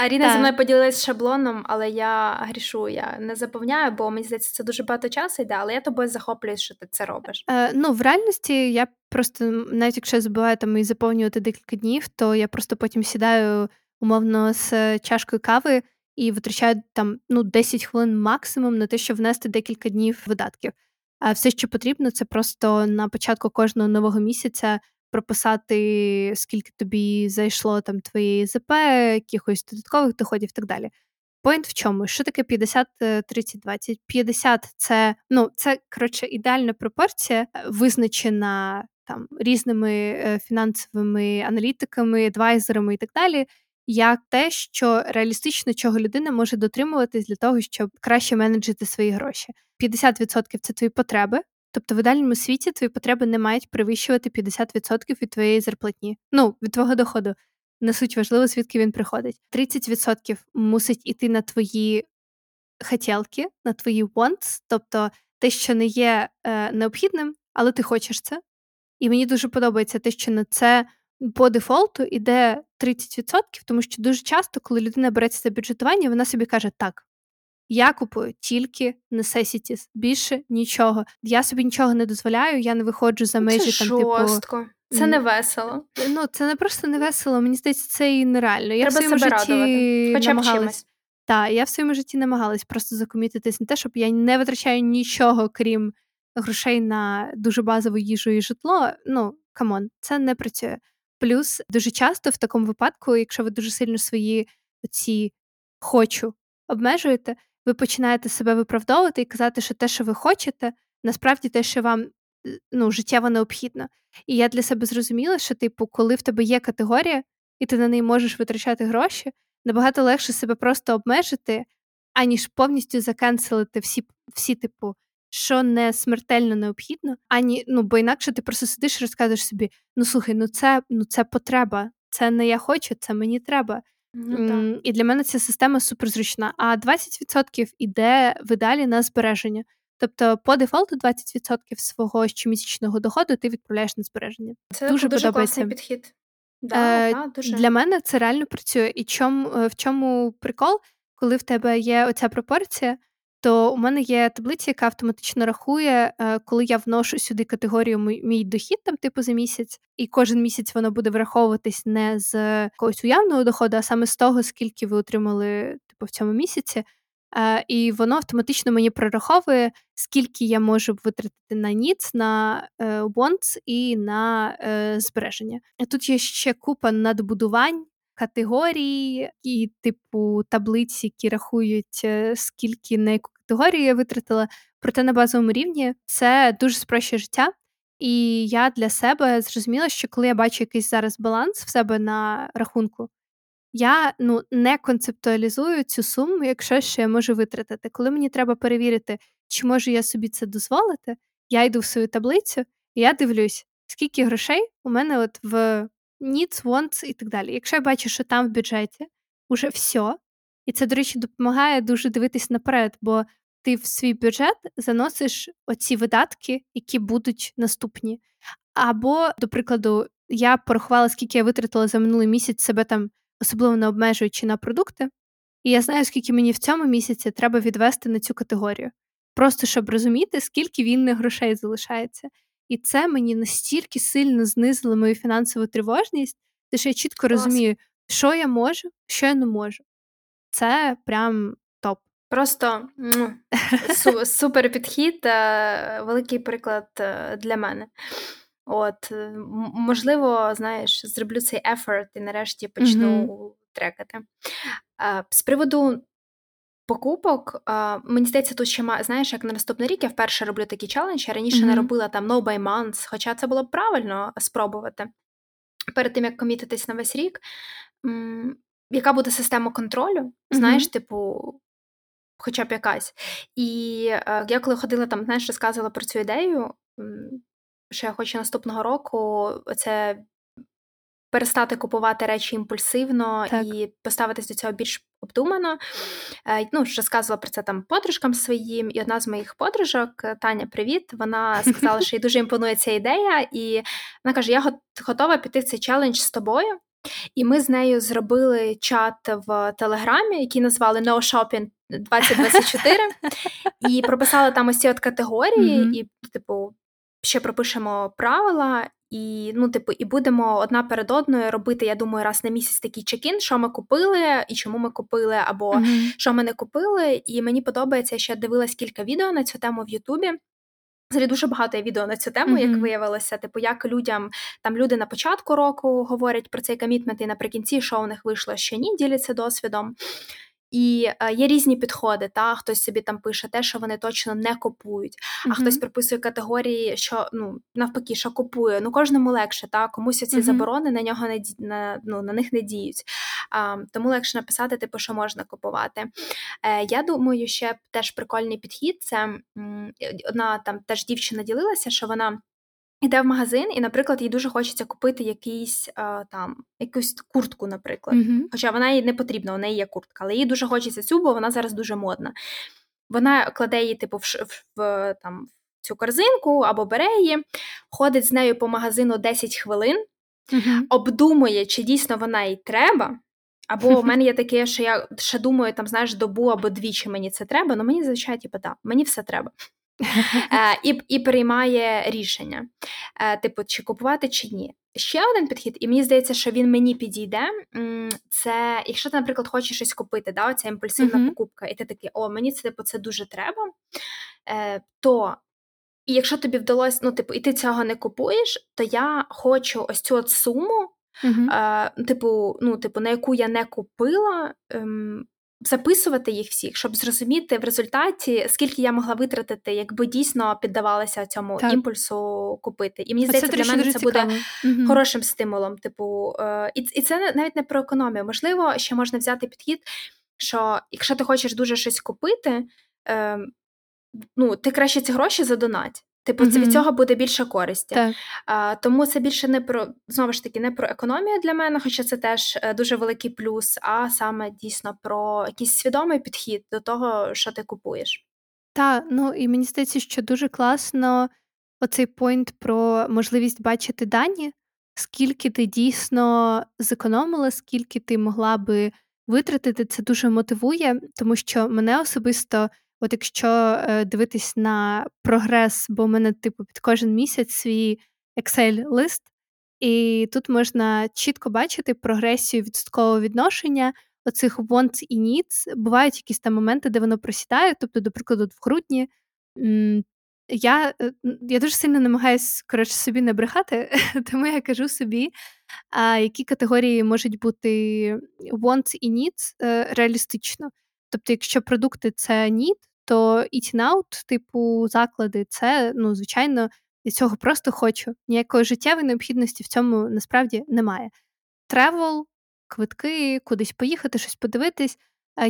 Аріна зі мною поділилась шаблоном, але я грішу, я не заповняю, бо мені здається, це дуже багато часу йде, але я тобою захоплююсь, що ти це робиш. Е, ну, в реальності я просто, навіть якщо я забуваю там і заповнювати декілька днів, то я просто потім сідаю, умовно, з чашкою кави і витрачаю там, ну, десять хвилин максимум на те, щоб внести декілька днів видатків. А все, що потрібно, це просто на початку кожного нового місяця прописати, скільки тобі зайшло там твої ЗП, якихось додаткових доходів і так далі. Пойнт в чому? Що таке п'ятдесят тридцять двадцять? п'ятдесят – це, ну, це, коротше, ідеальна пропорція, визначена там різними фінансовими аналітиками, адвайзерами і так далі, як те, що реалістично, чого людина може дотримуватись для того, щоб краще менеджити свої гроші. п'ятдесят відсотків – це твої потреби, тобто в ідеальному світі твої потреби не мають перевищувати п'ятдесят відсотків від твоєї зарплатні, ну, від твого доходу. Не суть важливо, звідки він приходить. тридцять відсотків мусить іти на твої хотєлки, на твої wants, тобто те, що не є е, необхідним, але ти хочеш це. І мені дуже подобається те, що на це по дефолту йде тридцять відсотків, тому що дуже часто, коли людина береться за бюджетування, вона собі каже, так, я купую тільки necessities, більше нічого. Я собі нічого не дозволяю, я не виходжу за межі. Це там, жорстко. Типу... Це не весело. Ну, це не просто не весело, мені здається, це і нереально. Я треба в себе радувати, хоча б чимось. Так, я в своєму житті намагалась просто закомітитись на те, щоб я не витрачаю нічого, крім грошей на дуже базову їжу і житло. Ну, камон, це не працює. Плюс дуже часто в такому випадку, якщо ви дуже сильно свої оці «хочу» обмежуєте, ви починаєте себе виправдовувати і казати, що те, що ви хочете, насправді те, що вам ну, життєво необхідно. І я для себе зрозуміла, що, типу, коли в тебе є категорія, і ти на неї можеш витрачати гроші, набагато легше себе просто обмежити, аніж повністю закенселити всі, всі типу, що не смертельно необхідно, ані, ну, бо інакше ти просто сидиш і розказуєш собі, ну, слухай, ну це, ну, це потреба, це не я хочу, це мені треба. Ну, mm, і для мене ця система суперзручна. А двадцять відсотків іде видалі на збереження. Тобто по дефолту двадцять відсотків свого щомісячного доходу ти відправляєш на збереження. Це дуже, дуже класний підхід. Да, е, да, дуже. Для мене це реально працює. І чом, в чому прикол? Коли в тебе є оця пропорція, то у мене є таблиця, яка автоматично рахує, коли я вношу сюди категорію «мій дохід», там, типу, за місяць, і кожен місяць воно буде враховуватись не з якогось уявного доходу, а саме з того, скільки ви отримали, типу, в цьому місяці. І воно автоматично мені прораховує, скільки я можу витратити на ніц, на бонс і на збереження. Тут є ще купа надбудувань, категорії і, типу, таблиці, які рахують, скільки на яку категорію я витратила. Проте на базовому рівні це дуже спрощує життя. І я для себе зрозуміла, що коли я бачу якийсь зараз баланс в себе на рахунку, я ну, не концептуалізую цю суму, якщо ще я можу витратити. Коли мені треба перевірити, чи можу я собі це дозволити, я йду в свою таблицю і я дивлюсь, скільки грошей у мене от в needs, wants і так далі. Якщо я бачу, що там в бюджеті уже все, і це, до речі, допомагає дуже дивитись наперед, бо ти в свій бюджет заносиш оці видатки, які будуть наступні. Або, до прикладу, я порахувала, скільки я витратила за минулий місяць себе там, особливо не обмежуючи на продукти, і я знаю, скільки мені в цьому місяці треба відвести на цю категорію. Просто, щоб розуміти, скільки вільних грошей залишається. І це мені настільки сильно знизило мою фінансову тривожність, що я чітко Клас. розумію, що я можу, що я не можу. Це прям топ. Просто супер підхід, великий приклад для мене. От, можливо, знаєш, зроблю цей ефорт і нарешті почну mm-hmm. трекати. З приводу покупок, мені здається, тут ще, знаєш, як на наступний рік я вперше роблю такий челендж, я раніше mm-hmm. не робила там no by months, хоча це було б правильно спробувати. Перед тим, як комітитись на весь рік, яка буде система контролю, знаєш, mm-hmm. типу, хоча б якась. І я коли ходила там, знаєш, розказувала про цю ідею, що я хочу наступного року, це перестати купувати речі імпульсивно так. і поставитись до цього більш обдумано. Ну, вже сказала про це там подружкам своїм, і одна з моїх подружок, Таня, привіт, вона сказала, що їй дуже імпонує ця ідея, і вона каже, я готова піти в цей челендж з тобою. І ми з нею зробили чат в Телеграмі, який назвали No Shopping двадцять двадцять чотири, і прописали там ось ці от категорії, mm-hmm. і, типу, ще пропишемо правила і, ну, типу, і будемо одна перед одною робити, я думаю, раз на місяць такий чекін, що ми купили і чому ми купили, або mm-hmm. що ми не купили. І мені подобається, я ще дивилась кілька відео на цю тему в Ютубі. Взагалі дуже багато є відео на цю тему, mm-hmm. як виявилося, типу, як людям, там люди на початку року говорять про цей комітмент і наприкінці, що у них вийшло, що ні, діляться досвідом. І е, є різні підходи, та хтось собі там пише те, що вони точно не купують, а mm-hmm. хтось приписує категорії, що ну навпаки, що купує. Ну кожному легше, та комусь оці mm-hmm. заборони на нього не на, ну, на них не діють. А, тому легше написати, типу, що можна купувати. Е, я думаю, ще теж прикольний підхід. Це м, одна там теж дівчина ділилася, що вона іде в магазин, і, наприклад, їй дуже хочеться купити якийсь, а, там, якусь куртку, наприклад. Mm-hmm. Хоча вона їй не потрібна, у неї є куртка, але їй дуже хочеться цю, бо вона зараз дуже модна. Вона кладе її, типу, в, в, в, там, цю корзинку або бере її, ходить з нею по магазину десять хвилин, uh-huh. обдумує, чи дійсно вона їй треба. Або в мене є таке, що я ще думаю, там, знаєш, добу або двічі мені це треба, але мені, звичайно, типу, так, мені все треба. е, і, і приймає рішення, е, типу, чи купувати, чи ні. Ще один підхід, і мені здається, що він мені підійде, це, якщо ти, наприклад, хочеш щось купити, да, оця імпульсивна uh-huh. покупка, і ти такий, о, мені це, типу, це дуже треба, е, то... І якщо тобі вдалося, ну, типу, і ти цього не купуєш, то я хочу ось цю от суму, uh-huh. е, типу, ну, типу, на яку я не купила, ем, записувати їх всіх, щоб зрозуміти в результаті, скільки я могла витратити, якби дійсно піддавалася цьому так. імпульсу купити. І мені здається, для мене це цікаво. Буде uh-huh. хорошим стимулом. Типу, е, і, і це навіть не про економію. Можливо, ще можна взяти підхід, що якщо ти хочеш дуже щось купити, е, ну, ти краще ці гроші задонать. Типу, mm-hmm. від цього буде більше користі. Так. А, тому це більше не про, знову ж таки, не про економію для мене, хоча це теж дуже великий плюс, а саме дійсно про якийсь свідомий підхід до того, що ти купуєш. Так, ну і мені здається, що дуже класно оцей пойнт про можливість бачити дані, скільки ти дійсно зекономила, скільки ти могла би витратити, це дуже мотивує, тому що мене особисто... От якщо дивитись на прогрес, бо в мене, типу, під кожен місяць свій Excel-лист, і тут можна чітко бачити прогресію відсоткового відношення оцих wants і needs. Бувають якісь там моменти, де воно просідає, тобто, до прикладу, в грудні. Я, я дуже сильно намагаюся, коротше, собі не брехати, тому я кажу собі, які категорії можуть бути wants і needs реалістично. Тобто, якщо продукти – це need, то eating out, типу, заклади – це, ну, звичайно, я цього просто хочу. Ніякої життєвої необхідності в цьому, насправді, немає. Travel, квитки, кудись поїхати, щось подивитись,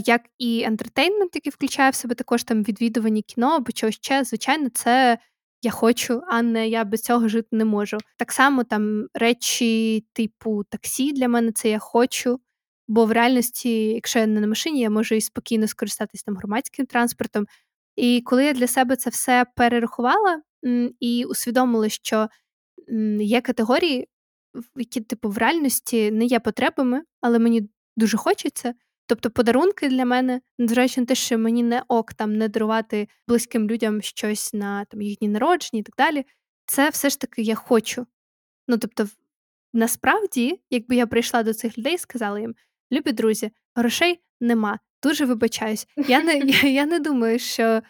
як і entertainment, який включає в себе також там відвідування кіно або чогось ще, звичайно, це я хочу, а не я без цього жити не можу. Так само там речі типу таксі для мене – це я хочу. Бо в реальності, якщо я не на машині, я можу і спокійно скористатися там громадським транспортом. І коли я для себе це все перерахувала і усвідомила, що є категорії, які, типу, в реальності не є потребами, але мені дуже хочеться. Тобто подарунки для мене, незважаючи на те, що мені не ок там не дарувати близьким людям щось на там їхні народження і так далі, це все ж таки я хочу. Ну, тобто, насправді, якби я прийшла до цих людей і сказала їм: любі друзі, грошей нема, дуже вибачаюсь. Я не, я, я не думаю, що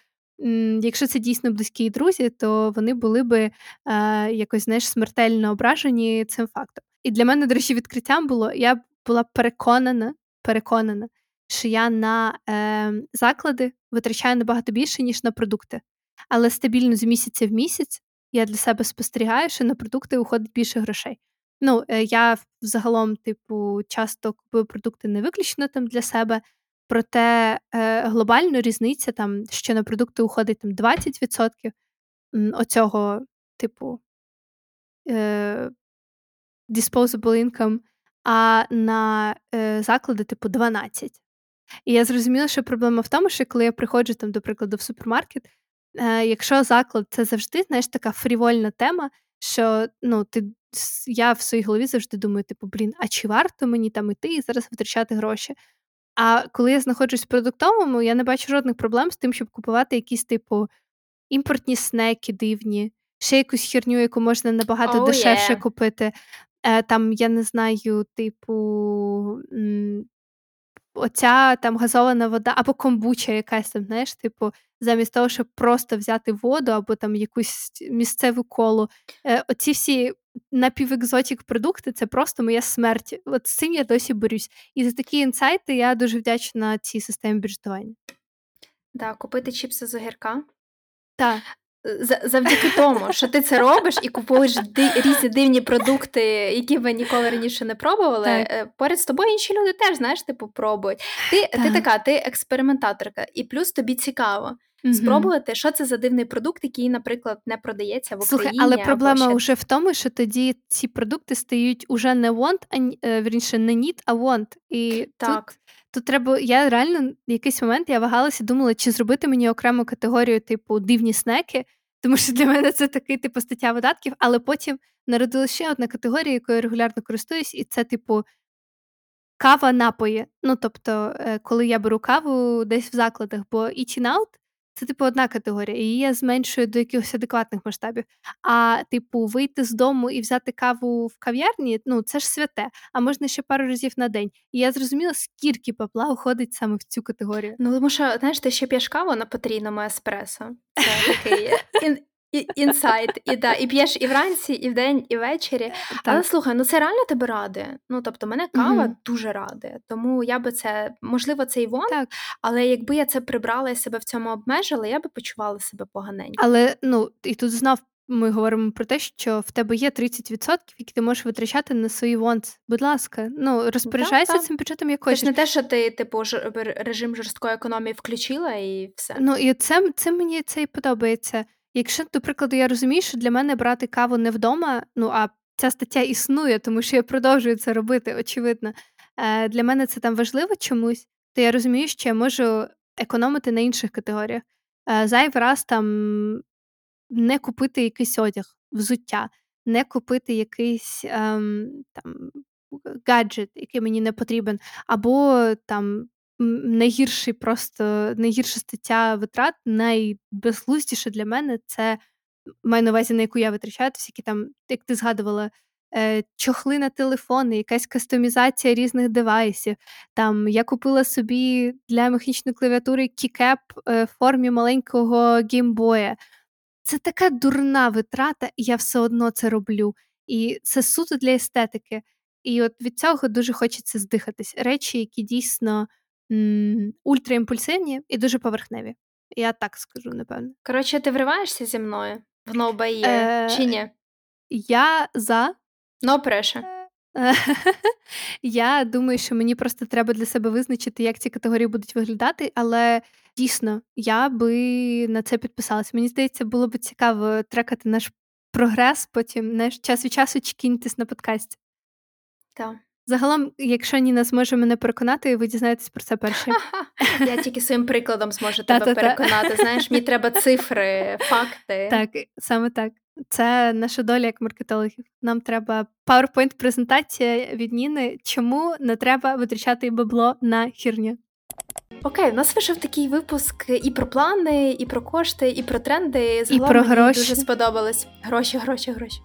м, якщо це дійсно близькі друзі, то вони були би е, якось, знаєш, смертельно ображені цим фактом. І для мене, до речі, відкриттям було, я була переконана, переконана, що я на е, заклади витрачаю набагато більше, ніж на продукти. Але стабільно з місяця в місяць я для себе спостерігаю, що на продукти уходить більше грошей. Ну, я взагалом, типу, часто купую продукти не виключно там для себе, проте е, глобально різниця там, що на продукти уходить там двадцять відсотків оцього, типу, е, disposable income, а на е, заклади, типу, дванадцять відсотків. І я зрозуміла, що проблема в тому, що коли я приходжу там, до прикладу, в супермаркет, е, якщо заклад, це завжди, знаєш, така фрівольна тема, що, ну, ти я в своїй голові завжди думаю, типу, блін, а чи варто мені там іти і зараз витрачати гроші? А коли я знаходжусь в продуктовому, я не бачу жодних проблем з тим, щоб купувати якісь, типу, імпортні снеки дивні, ще якусь херню, яку можна набагато oh, дешевше yeah. купити. Е, там, я не знаю, типу, м- оця там газована вода, або комбуча якась там, знаєш, типу, замість того, щоб просто взяти воду або там якусь місцеву колу. Е, оці всі напівекзотік продукти, це просто моя смерть. От з цим я досі борюсь. І за такі інсайти я дуже вдячна цій системі бюджетування. Так, купити чіпси з огірка. Так. Завдяки тому, що ти це робиш і купуєш різні дивні продукти, які ви ніколи раніше не пробували, так. поряд з тобою інші люди теж, знаєш, типу, пробують. Ти, так. ти така, ти експериментаторка, і плюс тобі цікаво mm-hmm. спробувати, що це за дивний продукт, який, наприклад, не продається в Україні. Слухай, але проблема ще... вже в тому, що тоді ці продукти стають уже не want, а, вірніше, не need, а want. І так. тут, тут треба, я реально в якийсь момент я вагалася, думала, чи зробити мені окрему категорію, типу, дивні снеки, Тому що для мене це такий, типу, стаття видатків. Але потім народилася ще одна категорія, якою я регулярно користуюсь, і це, типу, кава-напої. Ну, тобто, коли я беру каву десь в закладах, бо eating out – це, типу, одна категорія, і її я зменшую до якихось адекватних масштабів. А, типу, вийти з дому і взяти каву в кав'ярні – ну, це ж святе, а можна ще пару разів на день. І я зрозуміла, скільки бабла уходить саме в цю категорію. Ну, тому що, знаєш, ти ще п'єш каву на потрійному еспресо. Це такий інсайт. І, да, і п'єш і вранці, і вдень, і ввечері. Так. Але, слухай, ну це реально тебе радує. Ну, тобто, мене кава mm-hmm. дуже радує. Тому я би це, можливо, це і вон, так. але якби я це прибрала і себе в цьому обмежила, я би почувала себе поганенько. Але, ну, і тут знов ми говоримо про те, що в тебе є тридцять відсотків, які ти можеш витрачати на свої вонс. Будь ласка, ну, розпоряджайся так, так. цим бюджетом як хочеш. Це ж не те, що ти, типу, ж, режим жорсткої економії включила і все. Ну, і це, це мені це і подобається. Якщо, до прикладу, я розумію, що для мене брати каву не вдома, ну, а ця стаття існує, тому що я продовжую це робити, очевидно. Е, для мене це там важливо чомусь, то я розумію, що я можу економити на інших категоріях. Е, зайвий раз там не купити якийсь одяг, взуття, не купити якийсь ем, там, гаджет, який мені не потрібен, або там... Найгірший просто, найгірша стаття витрат, найбезглуздіше для мене, це, маю на увазі, на яку я витрачаю, всякі там, як ти згадувала, чохли на телефони, якась кастомізація різних девайсів. Там, я купила собі для механічної клавіатури кікеп в формі маленького геймбоя. Це така дурна витрата, і я все одно це роблю. І це суто для естетики. І от від цього дуже хочеться здихатись. Речі, які дійсно ультраімпульсивні і дуже поверхневі. Я так скажу, напевно. Коротше, ти вриваєшся зі мною в ноубаї, е... чи ні? Я за. No pressure. Я думаю, що мені просто треба для себе визначити, як ці категорії будуть виглядати, але дійсно, я би на це підписалась. Мені здається, було б цікаво трекати наш прогрес, потім наш час від часу чекіньтесь на подкасті. Так. Загалом, якщо Ніна зможе мене переконати, ви дізнаєтесь про це перші. Я тільки своїм прикладом зможу тебе переконати. Знаєш, мені треба цифри, факти. Так, саме так. Це наша доля як маркетологів. Нам треба PowerPoint-презентація від Ніни, чому не треба витрачати бабло на хірню. Окей, в нас вийшов такий випуск і про плани, і про кошти, і про тренди. Загалом, і про гроші. Мені дуже сподобалось. Гроші, гроші, гроші.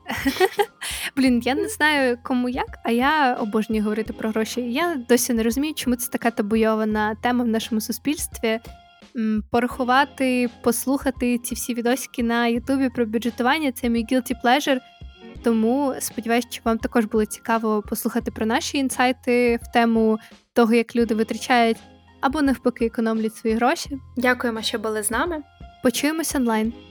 Блін, я не знаю, кому як, а я обожнюю говорити про гроші. Я досі не розумію, чому це така табуйована тема в нашому суспільстві. Порахувати, послухати ці всі відосики на Ютубі про бюджетування – це мій guilty pleasure. Тому сподіваюся, що вам також було цікаво послухати про наші інсайти в тему того, як люди витрачають або навпаки економлять свої гроші. Дякуємо, що були з нами. Почуємось онлайн.